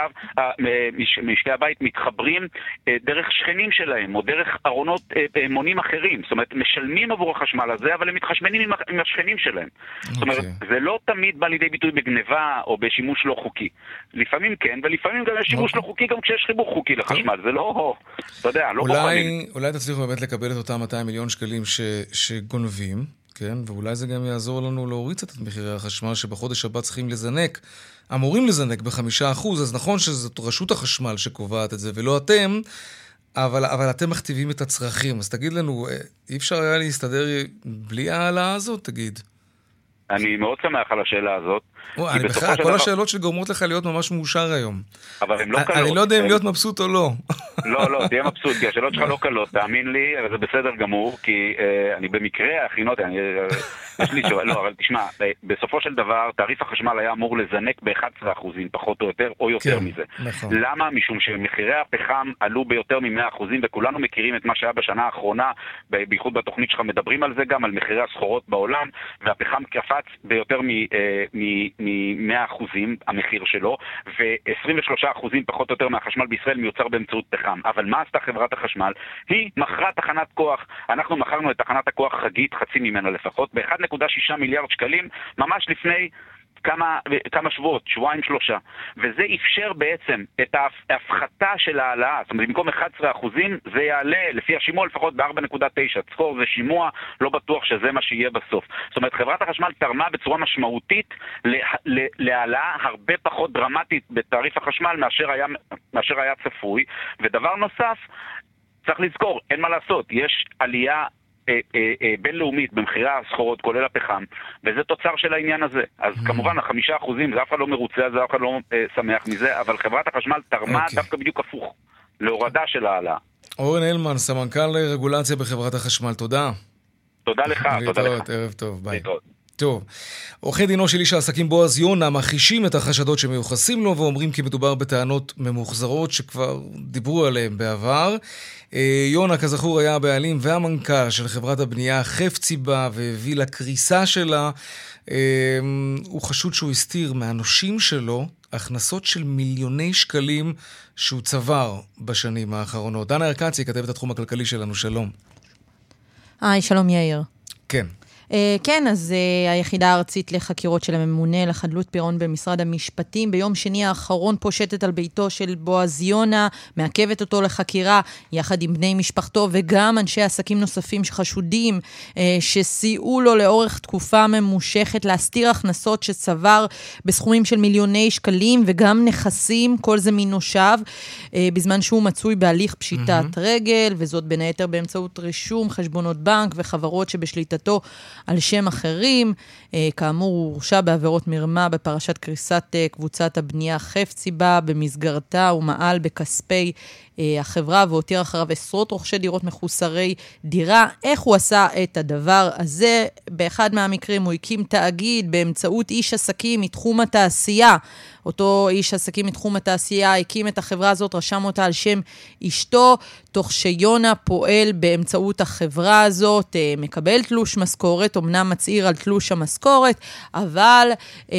משקי הבית מתחברים דרך שכנים שלהם או דרך ארונות מונים אחרים, זאת אומרת משלמים עבור החשמל הזה, אבל הם מתחשמנים עם השכנים שלהם. זאת אומרת, זה לא תמיד בא לידי ביטוי בגניבה או בשימוש לא חוקי. לפעמים כן, ולפעמים גם שימוש לא חוקי גם כשיש חיבור חוקי לחשמל. זה לא, אתה יודע, לא בוחנים. אולי תצליחו באמת לקבל את אותם מאתיים מיליון שקלים שגונבים. כן, ואולי זה גם יעזור לנו להוריד את מחירי החשמל שבחודש הבא צריכים לזנק, אמורים לזנק בחמישה אחוז, אז נכון שזאת רשות החשמל שקובעת את זה, ולא אתם, אבל, אבל אתם מכתיבים את הצרכים, אז תגיד לנו, אי אפשר היה להסתדר בלי העלה הזאת, תגיד. אני מאוד שמח על השאלה הזאת. אני בכלל, כל השאלות שגורמות לך להיות ממש מאושר היום. אבל הן לא קלות. אני לא יודע אם להיות מבסוט או לא. לא, לא, תהיה מבסוט, כי השאלות שלך לא קלות, תאמין לי, אבל זה בסדר גמור, כי אני במקרה הכינות, אני... יש לי שואל, לא, אבל תשמע, בסופו של דבר, תעריף החשמל היה אמור לזנק ב-אחד עשר אחוז, פחות או יותר, או יותר מזה. למה? משום שמחירי הפחם עלו ביותר מ-מאה אחוז, וכולנו מכירים את מה שהיה בשנה האחרונה, בייחוד בתוכנית שלך מדברים על זה גם, על מחירי הסחורות בעולם, והפחם קפץ ביותר מ-מאה אחוז, המחיר שלו, ו-עשרים ושלושה אחוז פחות או יותר מהחשמל בישראל מיוצר באמצעות פחם. אבל מה עשתה חברת החשמל? היא מכרה תחנת כוח. אנחנו מכרנו את תחנת הכוח חגית, חצי ממנה לפחות, באחד נקודה שישה מיליארד שקלים, ממש לפני כמה, כמה שבועות, שבועיים שלושה. וזה אפשר בעצם את ההפחתה של העלאה. זאת אומרת, במקום אחד עשר אחוזים, זה יעלה, לפי השימוע, לפחות ב-ארבע נקודה תשע. צחור, זה שימוע, לא בטוח שזה מה שיהיה בסוף. זאת אומרת, חברת החשמל תרמה בצורה משמעותית להעלאה הרבה פחות דרמטית בתעריף החשמל מאשר היה, מאשר היה צפוי. ודבר נוסף, צריך לזכור, אין מה לעשות, יש עלייה בינלאומית במחירי הסחורות כולל הפחם, וזה תוצר של העניין הזה. אז כמובן החמישה אחוזים זה אף אחד לא מרוצה, זה אף אחד לא שמח מזה, אבל חברת החשמל תרמה דווקא בדיוק הפוך להורדה של העלה. אורן אלמן, סמנכ"ל רגולציה בחברת החשמל, תודה. תודה לך, תודה לך. ערב טוב, ביי. טוב, עורכי דינו של איש העסקים בועז יונה מחישים את החשדות שמיוחסים לו ואומרים כי מדובר בטענות ממוחזרות שכבר דיברו עליהם בעבר. יונה כזכור היה הבעלים והמנכ"ל של חברת הבנייה חפצי בה והביא לקריסה שלה. הוא חשוד שהוא הסתיר מהנושים שלו הכנסות של מיליוני שקלים שהוא צבר בשנים האחרונות. דנה ארכצי כתבת התחום הכלכלי שלנו, שלום. היי, שלום יאיר. כן. כן, אז היחידה הארצית לחקירות של הממונה לחדלות פירעון במשרד המשפטים ביום שני האחרון פושטת על ביתו של בועז יונה, מעכבת אותו לחקירה יחד עם בני משפחתו וגם אנשי עסקים נוספים שחשודים שסייעו לו לאורך תקופה ממושכת להסתיר הכנסות שצבר בסכומים של מיליוני שקלים וגם נכסים, כל זה מנושיו, בזמן שהוא מצוי בהליך פשיטת רגל, וזאת בין היתר באמצעות רישום חשבונות בנק וחברות שבשליטתו על שם אחרים. כאמור הוא הורשע בעבירות מרמה בפרשת קריסת קבוצת הבנייה חפצי בה, במסגרתה הוא מעל בכספי החברה והותיר אחריו עשרות רוכשי דירות מחוסרי דירה. איך הוא עשה את הדבר הזה? באחד מהמקרים הוא הקים תאגיד באמצעות איש עסקים מתחום התעשייה. אותו איש עסקים מתחום התעשייה הקים את החברה הזאת, רשם אותה על שם אשתו, תוך שיונה פועל באמצעות החברה הזאת, מקבל תלוש משכורת, אמנם מצעיר על תלוש המשכורת, אבל אה,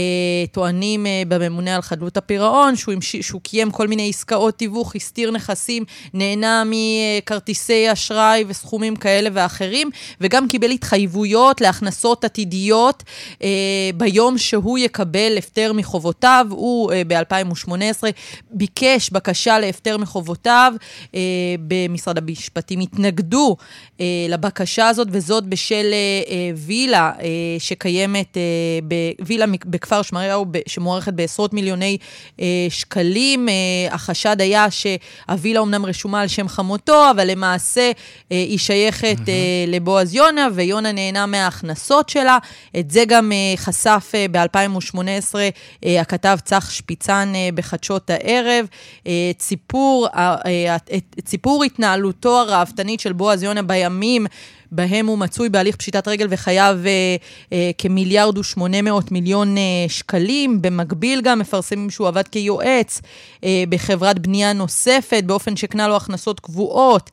טוענים אה, בממונה על חדלות הפירעון, שהוא, שהוא קיים כל מיני עסקאות תיווך, הסתיר נכס נכסים, נהנה מכרטיסי אשראי וסכומים כאלה ואחרים, וגם קיבל התחייבויות להכנסות עתידיות אה, ביום שהוא יקבל הפטר מחובותיו. הוא אה, ב-אלפיים שמונה עשרה ביקש בקשה להפטר מחובותיו, אה, במשרד המשפטים התנגדו אה, לבקשה הזאת, וזאת בשל אה, וילה אה, שקיימת, אה, ב- וילה בכפר שמריהו ב- שמוערכת בעשרות מיליוני אה, שקלים. אה, החשד היה שהווילה אומנם רשומה על שם חמותו, אבל למעשה אה, היא שייכת mm-hmm. אה, לבועז יונה, ויונה נהנה מההכנסות שלה. את זה גם אה, חשף אה, ב-אלפיים שמונה עשרה אה, הכתב צח שפיצן אה, בחדשות הערב. אה, ציפור, אה, אה, ציפור התנהלותו הרעבתנית של בועז יונה בימים בהם הוא מצוי בהליך פשיטת רגל וחייב אה, אה, כמיליארד ושמונה מאות מיליון אה, שקלים. במקביל גם מפרסמים שהוא עבד כיועץ אה, בחברת בנייה נוספת, באופן שקנה לו הכנסות קבועות.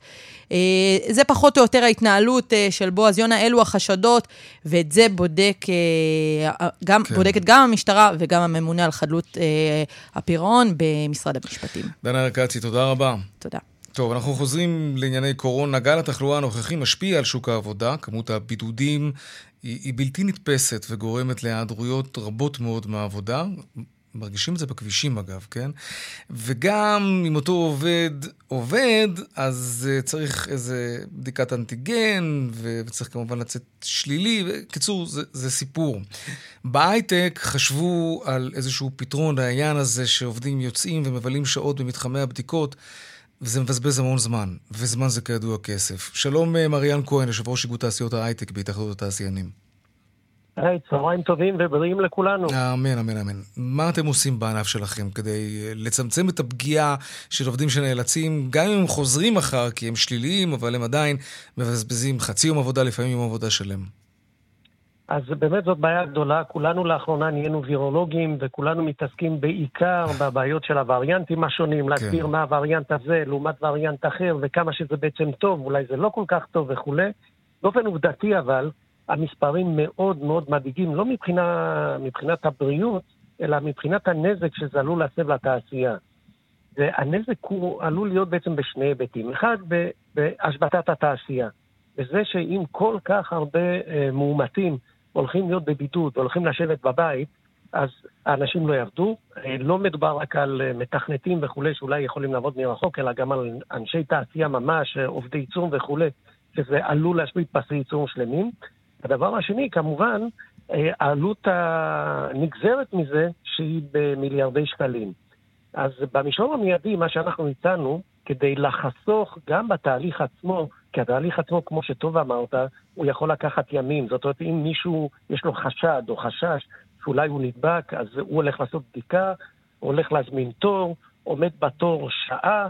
אה, זה פחות או יותר ההתנהלות אה, של בועז יונה, אלו החשדות, ואת זה בודק, אה, גם, כן. בודקת גם המשטרה וגם הממונה על חדלות אה, הפירעון במשרד המשפטים. דנה ארכצי, תודה רבה. תודה. טוב, אנחנו חוזרים לענייני קורונה. גל התחלואה הנוכחי משפיע על שוק העבודה, כמות הבידודים היא, היא בלתי נתפסת וגורמת להיעדרויות רבות מאוד מהעבודה, מרגישים את זה בכבישים אגב, כן? וגם אם אותו עובד עובד, אז uh, צריך איזה בדיקת אנטיגן, וצריך כמובן לצאת שלילי, וקיצור, זה, זה סיפור. בהייטק חשבו על איזשהו פתרון לעניין הזה, שעובדים יוצאים ומבלים שעות במתחמי הבדיקות, וזה מבזבז המון זמן, וזמן זה כידוע כסף. שלום מריאן קוהן, יושב ראש איגוד תעשיות ההייטק בהתאחדות התעשיינים. היי, צהריים טובים ובריאים לכולנו. אמן, אמן, אמן. מה אתם עושים בענף שלכם כדי לצמצם את הפגיעה של עובדים שנאלצים, גם אם הם חוזרים אחר כי הם שליליים, אבל הם עדיין מבזבזים חצי יום עבודה, לפעמים יום עבודה שלם? אז באמת זאת בעיה גדולה, כולנו לאחרונה נהיינו וירולוגים, וכולנו מתעסקים בעיקר בבעיות של הווריאנטים השונים, להסביר מה הווריאנט הזה לעומת ווריאנט אחר, וכמה שזה בעצם טוב, אולי זה לא כל כך טוב וכו'. באופן עובדתי אבל, המספרים מאוד מאוד מדאיגים, לא מבחינה, מבחינת הבריאות, אלא מבחינת הנזק שזה עלול להסב לתעשייה. והנזק הוא עלול להיות בעצם בשני היבטים. אחד, בהשבתת התעשייה. וזה שאם כל כך הרבה uh, מאומתים, הולכים להיות בבידוד, הולכים לשבת בבית, אז האנשים לא יעבדו. לא מדובר רק על מתכנתים וכו', שאולי יכולים לעבוד מרחוק, אלא גם על אנשי תעשייה ממש, עובדי ייצור וכו', שזה עלול להשבית פסי ייצור שלמים. הדבר השני, כמובן, העלות הנגזרת מזה, שהיא במיליארדי שקלים. אז במישור המיידי, מה שאנחנו ניתנו, כדי לחסוך גם בתהליך עצמו, כי התהליך עצמו, כמו שטוב אמרת, הוא יכול לקחת ימים. זאת אומרת, אם מישהו יש לו חשד או חשש שאולי הוא נדבק, אז הוא הולך לעשות בדיקה, הולך להזמין תור, עומד בתור שעה,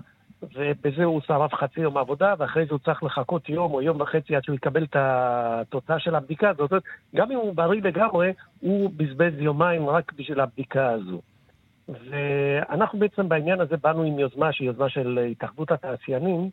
ובזה הוא שרף חצי יום עבודה, ואחרי זה הוא צריך לחכות יום או יום וחצי עד שהוא יקבל את התוצאה של הבדיקה. זאת אומרת, גם אם הוא בריא לגמרי, הוא בזבז יומיים רק בשביל הבדיקה הזו. ואנחנו בעצם בעניין הזה באנו עם יוזמה, שהיא יוזמה של התאחדות התעשיינים,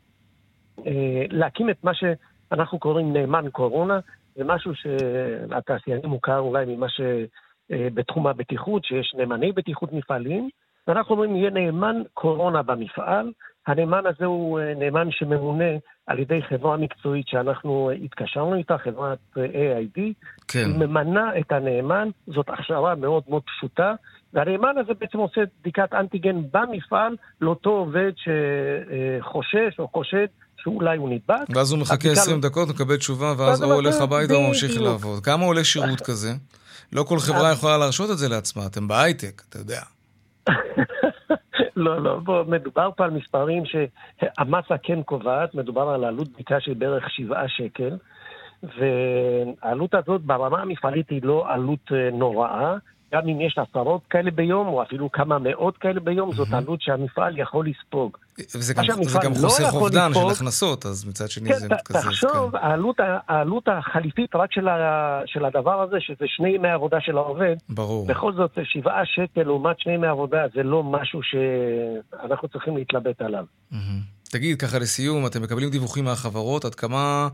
להקים את מה שאנחנו קוראים נאמן קורונה, זה משהו שהתעשיינים מוכר אולי ממה שבתחום הבטיחות, שיש נאמני בטיחות מפעלים, ואנחנו אומרים יהיה נאמן קורונה במפעל. הנאמן הזה הוא נאמן שממונה על ידי חברה מקצועית שאנחנו התקשרנו איתה, חברת איי איי די, כן. היא ממנה את הנאמן, זאת הכשרה מאוד מאוד פשוטה, והנאמן הזה בעצם עושה בדיקת אנטיגן במפעל, לאותו עובד שחושש או חושד שאולי הוא נדבק. ואז הוא מחכה עשרים דקות, מקבל תשובה, ואז הוא הולך הביתה וממשיך לעבוד. כמה עולה שירות כזה? לא כל חברה יכולה להרשות את זה לעצמה, אתם בהייטק, אתה יודע. לא, לא, מדובר פה על מספרים שהמסה כן קובעת, מדובר על עלות בדיקה של בערך שבעה שקל, והעלות הזאת ברמה המפעלית היא לא עלות נוראה, גם אם יש עשרות כאלה ביום, או אפילו כמה מאות כאלה ביום, זאת עלות שהמפעל יכול לספוג. וזה גם חוסך אובדן של הכנסות, אז מצד שני זה כזה. תחשוב, העלות החליפית רק של הדבר הזה, שזה שני ימי עבודה של העובד, בכל זאת שבעה שקל לעומת שני ימי עבודה, זה לא משהו שאנחנו צריכים להתלבט עליו. תגיד, ככה לסיום, אתם מקבלים דיווחים מהחברות, עד כמה,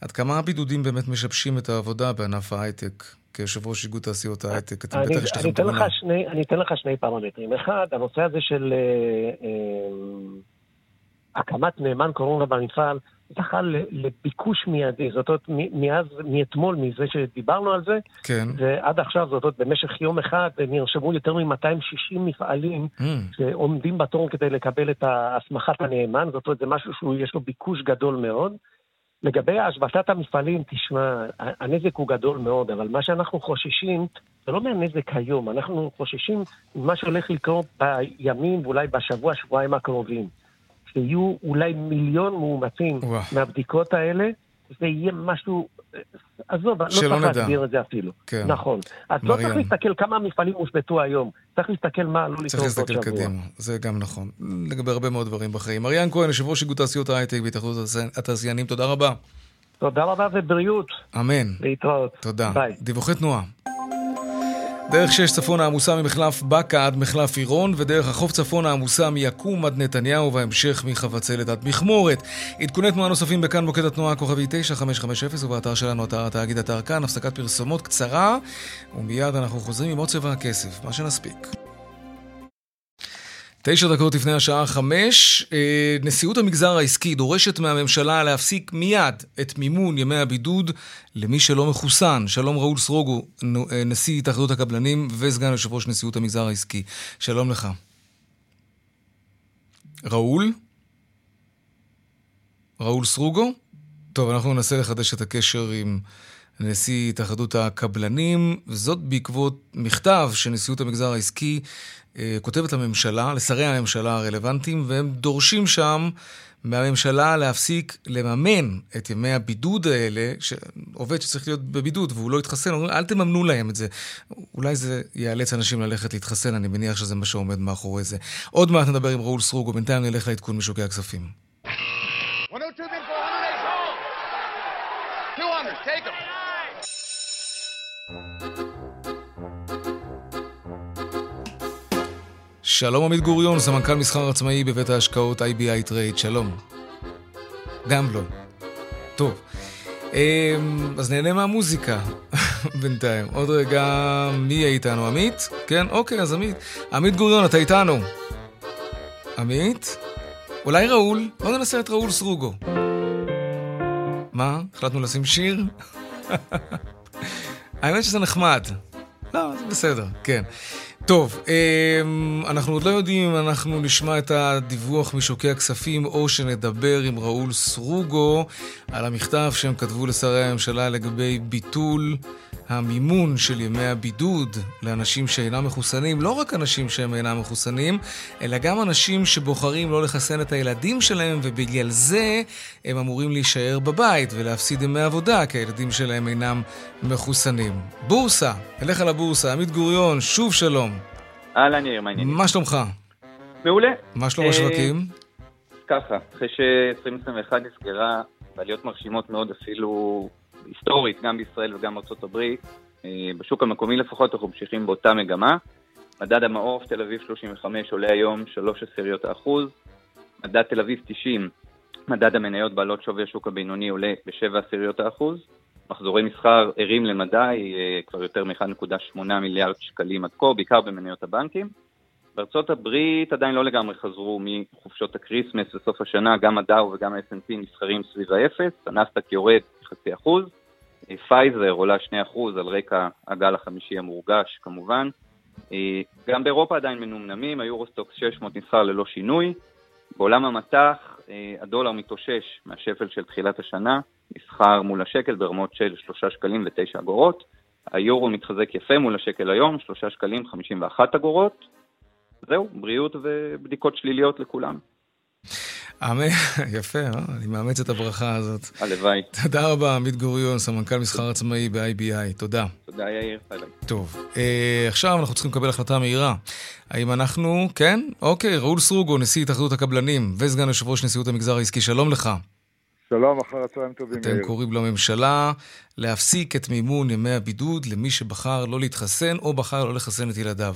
עד כמה הבידודים באמת משבשים את העבודה בענף ההייטק? כיושב ראש איגוד תעשיות ההייטק, אתם בטח יש לכם תמונה. אני אתן לך שני פרמטרים. אחד, הנושא הזה של הקמת נאמן קורונה במפעל זכה לביקוש מיידי, זאת אומרת, מאז, מאתמול, מזה שדיברנו על זה, כן. ועד עכשיו, זאת אומרת, במשך יום אחד, נרשמו יותר מ-מאתיים ושישים מפעלים mm. שעומדים בתורן כדי לקבל את הסמכת הנאמן, זאת אומרת, זה משהו שיש לו ביקוש גדול מאוד. לגבי השבטת המפעלים, תשמע, הנזק הוא גדול מאוד, אבל מה שאנחנו חוששים, זה לא מהנזק היום, אנחנו חוששים מה שהולך לקרות בימים, ואולי בשבוע, שבועיים הקרובים. שיהיו אולי מיליון מאומתים מהבדיקות האלה, זה יהיה משהו, עזוב, לא צריך להסביר את זה אפילו. נכון. את לא צריך להסתכל כמה המפעלים הושבתו היום, צריך להסתכל מה לא לקרות עוד שבוע. זה גם נכון. לגבי הרבה מאוד דברים בחיים. מריאן קוהן, יושב ראש איגוד תעשיות ההייטק בהתאחדות התעשיינים, תודה רבה. תודה רבה ובריאות. אמן. להתראות. תודה. דיווחי תנועה. דרך שש צפון העמוסה ממחלף בקה עד מחלף עירון, ודרך החוף צפון העמוסה מיקום עד נתניהו, וההמשך מחבצלת עד מכמורת. עדכוני תנועה נוספים בכאן מוקד התנועה כוכבי תשע חמש חמש אפס, ובאתר שלנו, אתר התאגיד אתר כאן, הפסקת פרסומות קצרה, ומיד אנחנו חוזרים עם עוד צבע הכסף, מה שנספיק. תשע דקות לפני השעה חמש, נשיאות המגזר העסקי דורשת מהממשלה להפסיק מיד את מימון ימי הבידוד למי שלא מחוסן. שלום ראול סרוגו, נשיא התאחדות הקבלנים וסגן יושב ראש נשיאות המגזר העסקי. שלום לך. ראול? ראול סרוגו? טוב, אנחנו ננסה לחדש את הקשר עם נשיא התאחדות הקבלנים, זאת בעקבות מכתב שנשיאות המגזר העסקי כותבת לממשלה, לשרי הממשלה הרלוונטיים, והם דורשים שם מהממשלה להפסיק לממן את ימי הבידוד האלה, שעובד שצריך להיות בבידוד והוא לא התחסן, אומרים, אל תממנו להם את זה. אולי זה יאלץ אנשים ללכת להתחסן, אני מניח שזה מה שעומד מאחורי זה. עוד מעט נדבר עם ראול סרוגו, בינתיים נלך לעדכון משוקי הכספים. מאתיים, מאתיים, מאתיים, מאתיים, take them. שלום עמית גוריון, סמנכ"ל מסחר עצמאי בבית ההשקעות איי בי איי Trade, שלום. גם לא. טוב, אז נהנה מהמוזיקה בינתיים. עוד רגע, מי יהיה איתנו? עמית? כן, אוקיי, אז עמית. עמית גוריון, אתה איתנו. עמית? אולי ראול? בוא ננסה את ראול סרוגו. מה? החלטנו לשים שיר? האמת שזה נחמד. לא, זה בסדר, כן. טוב, אנחנו עוד לא יודעים אם אנחנו נשמע את הדיווח משוקי הכספים או שנדבר עם ראול סרוגו על המכתב שהם כתבו לשרי הממשלה לגבי ביטול המימון של ימי הבידוד לאנשים שאינם מחוסנים, לא רק אנשים שהם אינם מחוסנים, אלא גם אנשים שבוחרים לא לחסן את הילדים שלהם, ובגלל זה הם אמורים להישאר בבית ולהפסיד ימי עבודה, כי הילדים שלהם אינם מחוסנים. בורסה, אליך לבורסה, עמית גוריון, שוב שלום. אהלן יאיר, מעניינים. מה שלומך? מעולה. מה שלום השווקים? ככה, אחרי ש-עשרים עשרים ואחת נסגרה בעליות מרשימות מאוד אפילו היסטורית, גם בישראל וגם ארצות הברית, בשוק המקומי לפחות אנחנו ממשיכים באותה מגמה. מדד המעוף תל אביב שלושים וחמש עולה היום שלוש עשיריות האחוז, מדד תל אביב תשעים, מדד המניות בעלות שווי השוק הבינוני עולה בשבע עשיריות האחוז, מחזורי מסחר ערים למדי כבר יותר מ-אחד נקודה שמונה מיליארד שקלים עד כה, בעיקר במניות הבנקים. בארצות הברית עדיין לא לגמרי חזרו מחופשות הקריסמס וסוף השנה, גם הדאו וגם ה-אס אנד פי נסחרים סביב האפס, הנאסד"ק יורד חצי אחוז, פייזר עולה שני אחוז על רקע הגל החמישי המורגש כמובן, גם באירופה עדיין מנומנמים, היורוסטוקס שש מאות נסחר ללא שינוי, בעולם המתח הדולר מתאושש מהשפל של תחילת השנה, נסחר מול השקל ברמות של שלושה שקלים ותשע אגורות, היורו מתחזק יפה מול השקל היום, שלושה שקלים חמישים ואחת אגורות, זהו, בריאות ובדיקות שליליות לכולם. יפה, אני מאמץ את הברכה הזאת. הלוואי. תודה רבה, עמית גוריון, סמנכ"ל מסחר עצמאי ב-איי בי איי. תודה. תודה, יאיר. טוב, עכשיו אנחנו צריכים לקבל החלטה מהירה. האם אנחנו, כן? אוקיי, ראול סרוגו, נשיא התאחדות הקבלנים וסגן יושב ראש נשיאות המגזר העסקי. שלום לך. שלום, אחר הצהריים טובים. אתם קוראים לממשלה להפסיק את מימון ימי הבידוד למי שבחר לא להתחסן או בחר לא לחסן את ילדיו.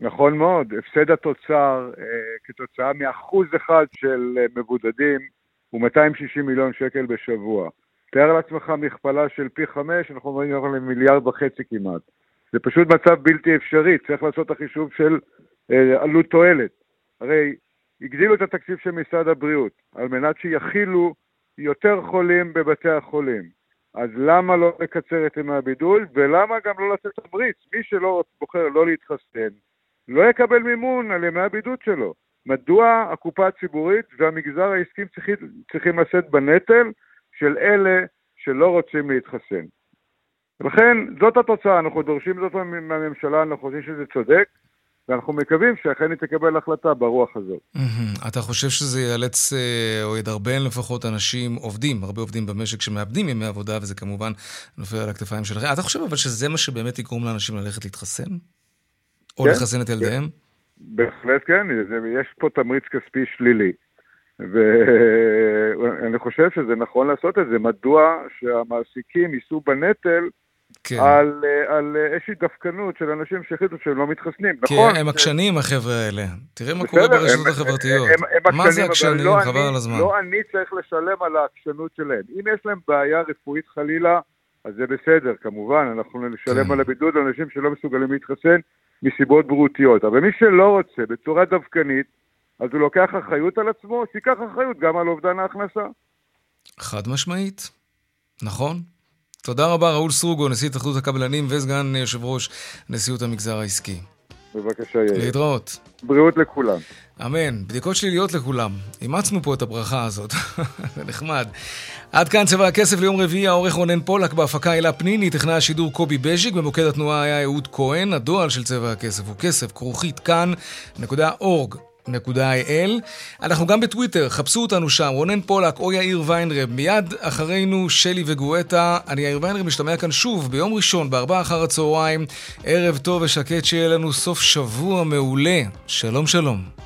נכון מאוד, הפסד התוצר אה, כתוצאה מאחוז אחד של אה, מבודדים הוא מאתיים ושישים מיליון שקל בשבוע. תאר לעצמך מכפלה של פי חמש, אנחנו אומרים למיליארד וחצי כמעט. זה פשוט מצב בלתי אפשרי, צריך לעשות את החישוב של אה, עלות תועלת. הרי הגדילו את התקציב של משרד הבריאות, על מנת שיחילו יותר חולים בבתי החולים. אז למה לא לקצר את ימי הבידוד, ולמה גם לא לתת תמריץ? מי שלא בוחר לא להתחסן, לא יקבל מימון על ימי הבידוד שלו. מדוע הקופה הציבורית והמגזר העסקים צריכים, צריכים לשאת בנטל של אלה שלא רוצים להתחסן? ולכן זאת התוצאה, אנחנו דורשים זאת מהממשלה, אנחנו חושבים שזה צודק, ואנחנו מקווים שאכן היא תקבל החלטה ברוח הזאת. אתה חושב שזה יאלץ או ידרבן לפחות אנשים עובדים, הרבה עובדים במשק שמאבדים ימי עבודה, וזה כמובן נופל על הכתפיים שלכם. אתה חושב אבל שזה מה שבאמת יקרום לאנשים ללכת להתחסן? או לחסן את ילדיהם? בהחלט כן, יש פה תמריץ כספי שלילי. ואני חושב שזה נכון לעשות את זה. מדוע שהמעסיקים יישאו בנטל כן. על, על איזושהי דווקנות של אנשים שהחליטו שהם לא מתחסנים. כי נכון, הם עקשנים ש... החבר'ה האלה. תראה מה קורה ברשתות החברתיות. הם, הם, הם מה זה עקשנים? לא חבל על הזמן. לא אני צריך לשלם על העקשנות שלהם. אם יש להם בעיה רפואית חלילה, אז זה בסדר, כמובן. אנחנו נשלם כן. על הבידוד לאנשים שלא מסוגלים להתחסן מסיבות בריאותיות. אבל מי שלא רוצה בצורה דווקנית, אז הוא לוקח אחריות על עצמו, שיקח אחריות גם על אובדן ההכנסה. חד משמעית. נכון. תודה רבה, ראול סרוגו, נשיא התאחדות הקבלנים וסגן יושב ראש נשיאות המגזר העסקי. בבקשה, יאיר. להתראות. בריאות לכולם. אמן. בדיקות שליליות לכולם. אימצנו פה את הברכה הזאת. זה נחמד. עד כאן צבע הכסף ליום רביעי, העורך רונן פולק, בהפקה איילה פניני, טכנאי השידור קובי בזיק, במוקד התנועה היה אהוד כהן. הדואל של צבע הכסף הוא כסף כרוכית כאן נקודה אורג נקודה איי אל. אנחנו גם בטוויטר, חפשו אותנו שם, רונן פולק או יאיר ויינרב. מיד אחרינו שלי וגואטה. אני יאיר ויינרב, משתמע כאן שוב ביום ראשון בארבע אחר הצהריים. ערב טוב ושקט, שיהיה לנו סוף שבוע מעולה. שלום שלום.